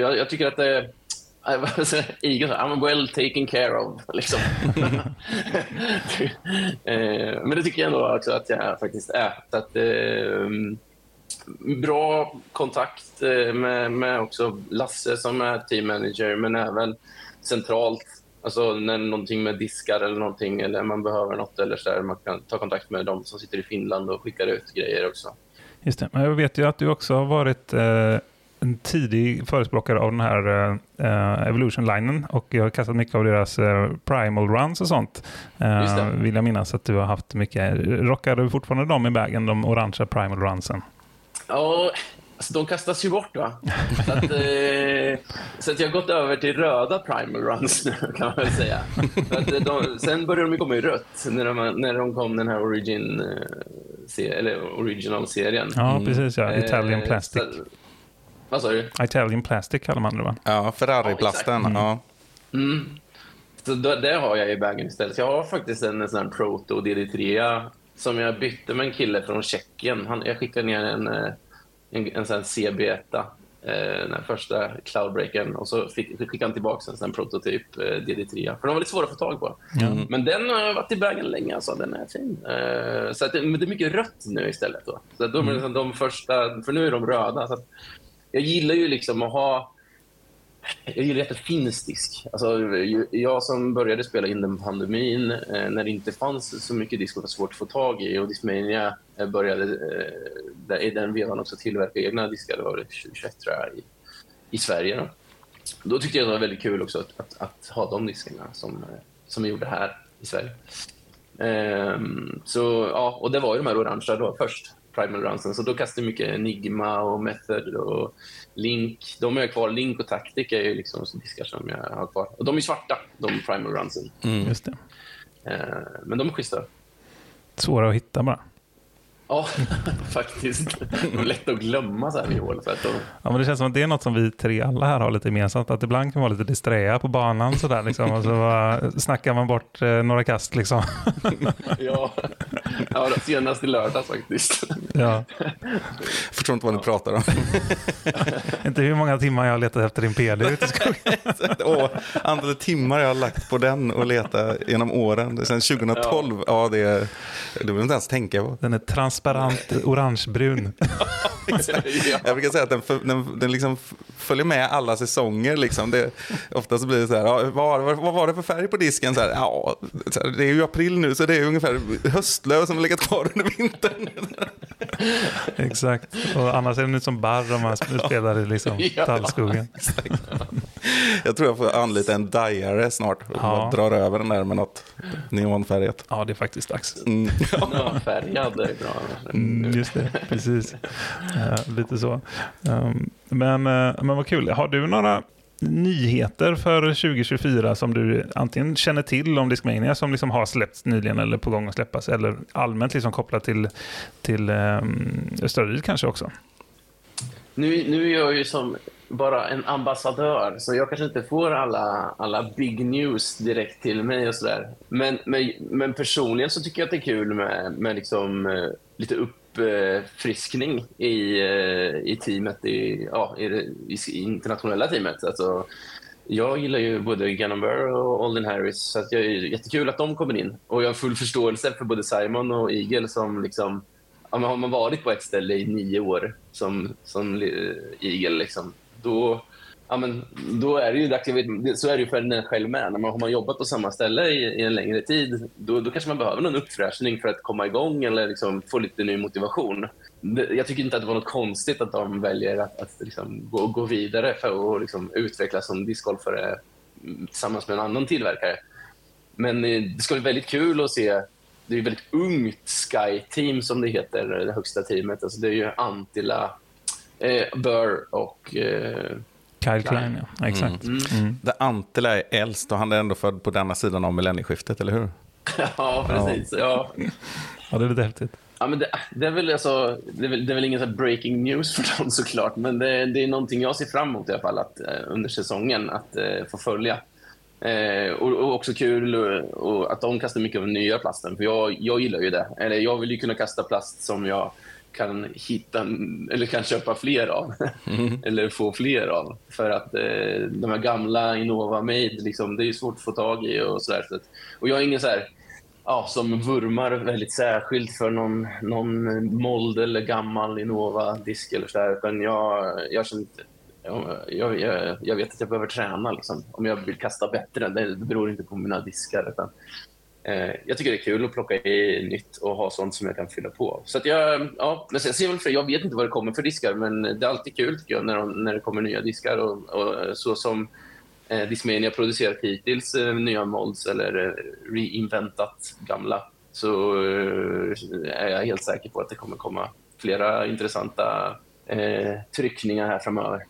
jag tycker att det I'm well taken care of liksom. Men det tycker jag ändå också att jag faktiskt är, att bra kontakt med också Lasse som är team manager, men även centralt, alltså när någonting med diskar eller någonting, eller man behöver något eller så där, man kan ta kontakt med dem som sitter i Finland och skickar ut grejer också. Just det, men jag vet ju att du också har varit en tidig förespråkare av den här Evolution-linen, och jag har kastat mycket av deras Primal Runs och sånt. Vill jag minnas att du har haft mycket. Rockar du fortfarande dem i bagen, de orangea Primal Runsen? Ja, alltså de kastas ju bort va? Så att jag har gått över till röda Primal Runs nu, kan man väl säga. Sen började de ju komma i rött när de kom den här Original-serien. Ja, precis. Ja. Italian Plastic. Vad sa du? Italian Plastic kallar man det va? Ja, Ferrari-plasten. Ja, ja. Mm. Så det har jag i bagen istället. Så jag har faktiskt en sån här Proto DD3 som jag bytte med en kille från Tjeckien. Jag skickade ner en sån C-beta, den första Cloudbreakern, och så skickade han tillbaka en sån prototyp DD3. För de var lite svåra att få tag på. Mm. Men den har varit i bagen länge, alltså den är fin. Så att, men det är mycket rött nu istället då. Så att de är de första, för nu är de röda, så att jag gillar ju liksom att ha... Jag gillar att det finns disk. Alltså, jag som började spela innan pandemin, när det inte fanns så mycket disk och det var svårt att få tag i. Och Discmania började i den vevan också tillverka egna diskar. Det var det 2021 tror jag, i Sverige. Då tyckte jag det var väldigt kul också att ha de diskarna som vi gjorde här i Sverige. Så, ja, och det var ju de här orangea då först. Primal Runsen, så då kastar mycket Enigma och Method och Link. De är kvar, Link och Tactic är ju liksom diskar som jag har kvar. Och de är svarta, de Primal Runsen. Mm, just det. Men de är schyssta. Svåra att hitta bara. Ja, faktiskt. Det är lätt att glömma så här i år. Ja, men det känns som att det är något som vi tre alla här har lite gemensamt. Att ibland kan man vara lite disträa på banan så där, liksom, och så snackar man bort några kast liksom. Ja, senast i lördags faktiskt. Ja. Förstår inte vad ni pratar om. Inte hur många timmar jag har letat efter din PD ute i skogen. Andra timmar jag har lagt på den och letat genom åren. Sen 2012, ja det vill jag inte ens tänka på. Den är transparent orangebrun. Jag brukar säga att den liksom följer med alla säsonger liksom. Det oftast blir det så här, ja, vad var det för färg på disken så här? Ja, det är ju april nu så det är ungefär höstlöv som har legat kvar under vintern. Exakt. Och annars är det nu som barr om man spelar i liksom tallskogen. Exakt. Jag tror jag får anlita en dyare snart och drar över den där med något neonfärgat. Ja, det är faktiskt dags. Mm. Neonfärgad är bra. Just det, precis. Lite så. Men vad kul. Har du några nyheter för 2024 som du antingen känner till om Discmania som liksom har släppts nyligen eller på gång att släppas, eller allmänt liksom kopplat till Österrike kanske också? Nu är jag ju som bara en ambassadör, så jag kanske inte får alla big news direkt till mig och sådär. Men personligen så tycker jag att det är kul med liksom lite uppfriskning i teamet, i internationella teamet. Alltså, jag gillar ju både Ganonburg och Alden Harris, så att jag är jättekul att de kommer in. Och jag har full förståelse för både Simon och Igel som liksom... Ja, men har man varit på ett ställe i 9 år som Igel liksom, då är det ju dags, jag vet, så är det ju för den själv med. När man har jobbat på samma ställe i en längre tid, då kanske man behöver någon uppfräschning för att komma igång eller liksom få lite ny motivation. Jag tycker inte att det var något konstigt att de väljer att liksom gå vidare för att liksom utvecklas som discgolfare tillsammans med en annan tillverkare. Men det skulle vara väldigt kul att se. Det är ett väldigt ungt Sky-team som det heter, det högsta teamet. Alltså det är ju Antila, Burr och... Kyle Klein, ja. Exakt. Där Antila är äldst och han är ändå född på denna sidan av millennieskiftet, eller hur? Ja, precis. Ja. Ja, det är lite häftigt. Ja, men det är väl ingen så breaking news för dem såklart, men det är någonting jag ser fram emot i alla fall att, under säsongen att få följa. Och också kul och att de kastar mycket av den nya plasten, för jag gillar ju det. Eller jag vill ju kunna kasta plast som jag kan hitta eller kan köpa fler av eller få fler av, för att de här gamla Innova made liksom, det är ju svårt att få tag i och sådär. Och jag är ingen så här som vurmar väldigt särskilt för någon mold eller gammal Innova disk eller så där, utan jag vet att jag behöver träna liksom. Om jag vill kasta bättre, det beror inte på mina diskar, utan jag tycker det är kul att plocka i nytt och ha sånt som jag kan fylla på. Så att men sen ser väl för jag vet inte vad det kommer för diskar, men det är alltid kul tycker jag när det kommer nya diskar och så som Discmania producerat hittills nya molds eller reinventat gamla, så är jag helt säker på att det kommer komma flera intressanta tryckningar här framöver.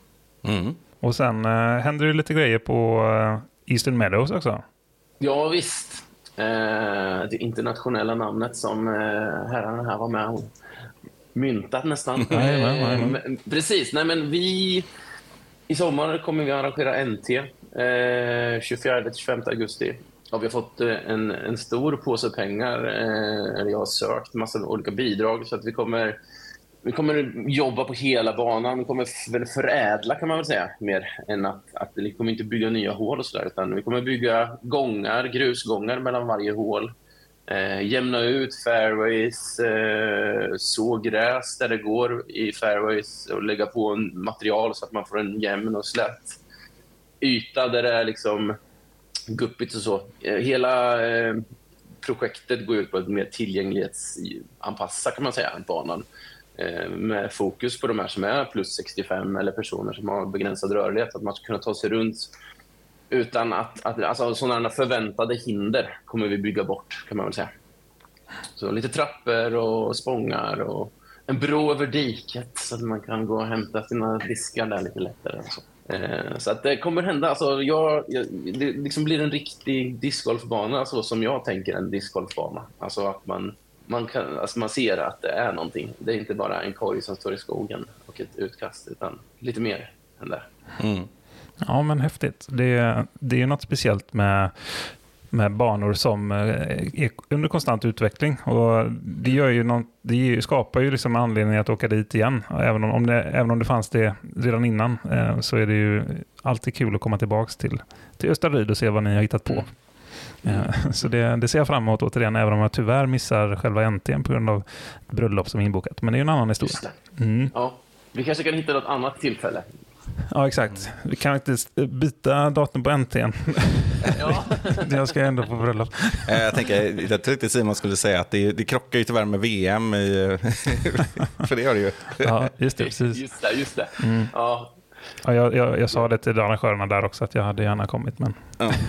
Mm. Och sen händer det lite grejer på Eastern Meadows också. Ja visst. Det internationella namnet som herrarna här var med och myntat nästan. Precis. Nej, men vi i sommar kommer vi arrangera NT 24-25 augusti. Ja, vi har fått en stor påse pengar. Jag har sökt massa olika bidrag, så att vi kommer jobba på hela banan. Vi kommer förädla kan man väl säga, mer än att vi kommer inte bygga nya hål och sådär, utan vi kommer bygga gångar, grusgångar mellan varje hål, jämna ut fairways, så gräs där det går i fairways och lägga på en material så att man får en jämn och slät yta där det är liksom guppigt och så. Hela projektet går ut på ett mer tillgänglighetsanpassa kan man säga än banan, med fokus på de här som är plus 65 eller personer som har begränsad rörlighet, att man ska kunna ta sig runt utan att alltså sådana förväntade hinder kommer vi bygga bort kan man väl säga. Så lite trappor och spångar och en bro över diket så att man kan gå och hämta sina diskar där lite lättare. Så att det kommer hända, alltså det liksom blir en riktig discgolfbana så som jag tänker en discgolfbana. Alltså att man ser att det är någonting. Det är inte bara en korg som står i skogen och ett utkast, utan lite mer än det. Mm. Ja, men häftigt. Det är något speciellt med banor som är under konstant utveckling, och det gör ju det skapar ju liksom anledning att åka dit igen, även om det fanns det redan innan, så är det ju alltid kul att komma tillbaks till Östra Ryd och se vad ni har hittat på. Så det ser jag fram emot återigen, även om jag tyvärr missar själva NT:n på grund av ett bröllop som är inbokat, men det är ju en annan historia. Mm. Ja, vi kanske kan hitta något annat tillfälle. Ja, exakt. Vi kan inte byta datum på NT:n. Ja. Jag ska ändå på bröllop. Jag tänkte Simon skulle säga att det krockar ju tyvärr med VM för det gör det ju. Ja, just det, precis. Just det. Mm. Ja. Ja, jag sa det till de arrangörerna där också att jag hade gärna kommit, men...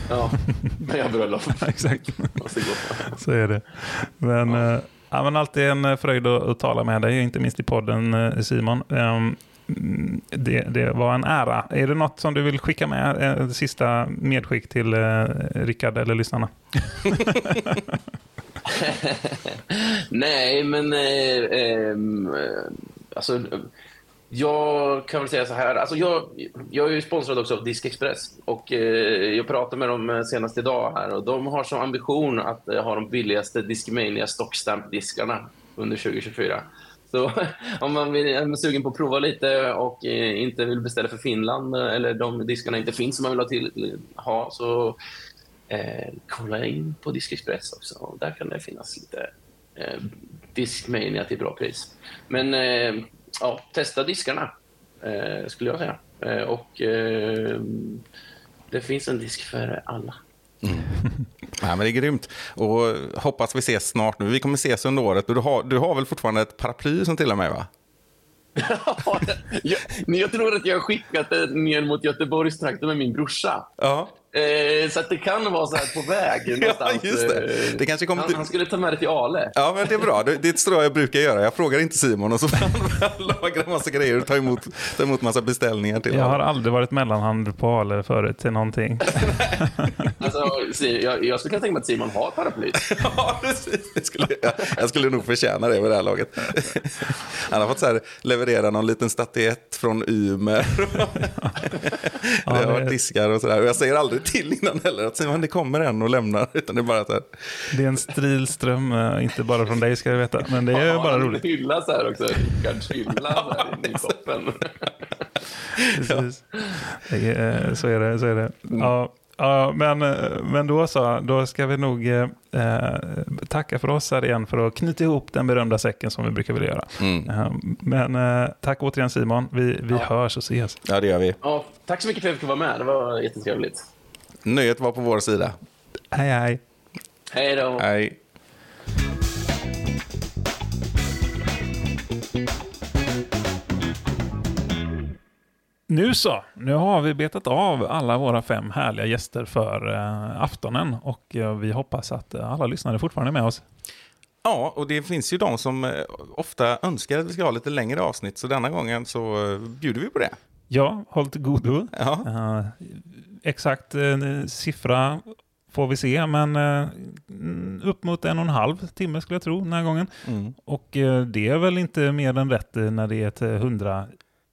Ja, men jag bröllop. Exakt. Så är det. Men, men alltid en fröjd att tala med dig, inte minst i podden, Simon. Det var en ära. Är det något som du vill skicka med, sista medskick till Rickard eller lyssnarna? Nej, men... alltså... Jag kan väl säga så här, alltså jag är ju sponsrad också av Disc Express och jag pratade med dem senast idag här, och de har som ambition att ha de billigaste Discmania stockstampdiskarna under 2024. Så om man är sugen på att prova lite och inte vill beställa för Finland eller de diskarna inte finns som man vill ha, så kolla in på Disc Express också, och där kan det finnas lite Discmania till bra pris. Men testa diskarna skulle jag säga. Och det finns en disk för alla. Mm. Ja, men det är grymt. Och hoppas vi ses snart nu. Vi kommer ses under året. Du har väl fortfarande ett paraply som till och med, va? Jag tror att jag har skickat det ner mot Göteborgs traktor med min brorsa. Ja. Så att det kan vara så här på väg någonstans. Ja, just det. Det kanske kommer han skulle ta med det till Ale. Ja, men det är bra. Det tror jag brukar göra. Jag frågar inte Simon och så får han lagra massa grejer och ta emot massa beställningar till. Jag har aldrig varit mellanhand på Ale förut till någonting. Alltså, Jag skulle kunna tänka mig att Simon har paraplyt. Ja, precis. Jag skulle nog förtjäna det med det här laget. Han har fått så här, leverera någon liten statyett från Umeå. Ja, det har diskar och sådär. Och jag säger aldrig till innan heller att Simon, det kommer en och lämnar. Utan det är bara så här. Det är en strilström, inte bara från dig ska jag veta. Men det är bara roligt. Han hylla så här också. Rickards hylla så här inne i toppen. Precis. Ja. Så är det, så är det. Ja. Ja, men då ska vi nog tacka för oss här igen för att knyta ihop den berömda säcken som vi brukar vilja göra. Mm. Men tack återigen Simon. Vi hörs och ses. Ja, det gör vi. Ja, tack så mycket för att vi fick vara med. Det var jättetrevligt. Nöjet var på vår sida. Hej, hej. Hej då. Hej. Nu så, nu har vi betat av alla våra 5 härliga gäster för aftonen och vi hoppas att alla lyssnare fortfarande är med oss. Ja, och det finns ju de som ofta önskar att vi ska ha lite längre avsnitt så denna gången så bjuder vi på det. Ja, håll till godo. Ja. Exakt siffra får vi se, men upp mot 1,5 timme skulle jag tro den här gången. Mm. Och det är väl inte mer än rätt när det är ett 100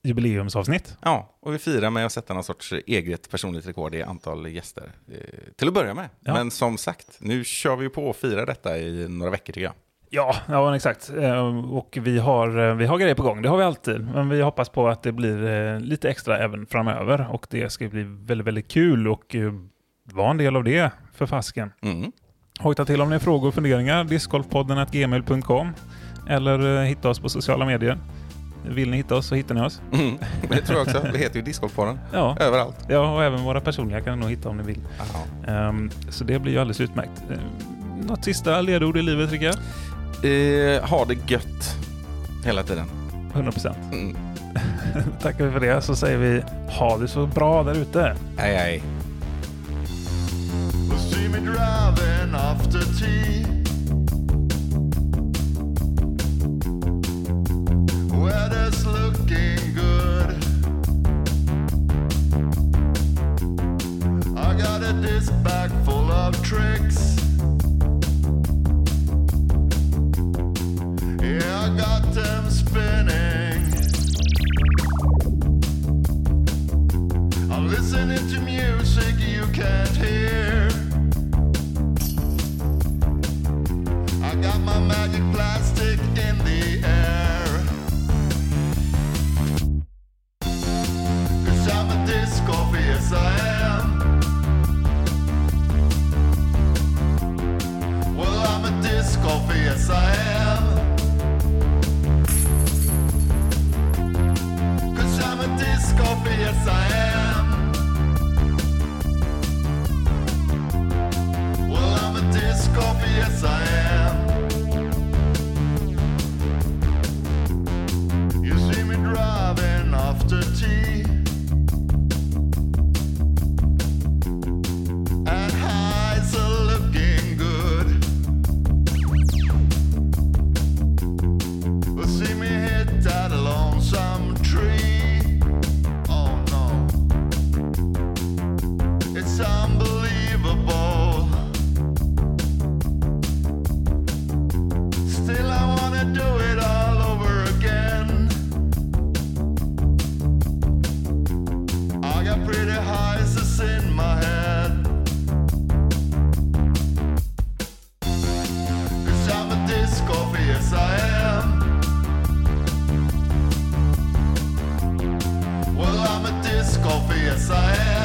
jubileumsavsnitt. Ja, och vi firar med att sätta någon sorts eget personligt rekord i antal gäster. Till att börja med. Ja. Men som sagt, nu kör vi på och firar detta i några veckor tycker jag. Ja, exakt. Och vi har grejer på gång, det har vi alltid. Men vi hoppas på att det blir lite extra även framöver. Och det ska bli väldigt, väldigt kul och vara en del av det för fasken. Mm. Hojta till om ni har frågor och funderingar. Discgolfpodden@gmail.com eller hitta oss på sociala medier. Vill ni hitta oss så hittar ni oss. Mm, det tror jag också. Det heter ju Disc Golf Park. Ja. Överallt. Ja, och även våra personliga kan ni nog hitta om ni vill. Så det blir ju alldeles utmärkt. Något sista ledord i livet, tycker jag? Ha det gött. Hela tiden. 100%. Mm. Tackar vi för det. Så säger vi, ha det så bra där ute. Hej, hej. See me driving after tea. Weather's looking good. I got a disc bag full of tricks. Yeah, I got them spinning. I'm listening to music you can't hear. I got my magic plastic in the air. Yes, I am. Well, I'm a disc golfer, yes, I am. 'Cause I'm a disc golfer, yes, I am. Well, I'm a disc golfer, yes, I am. You see me driving after tea. Yes, I am.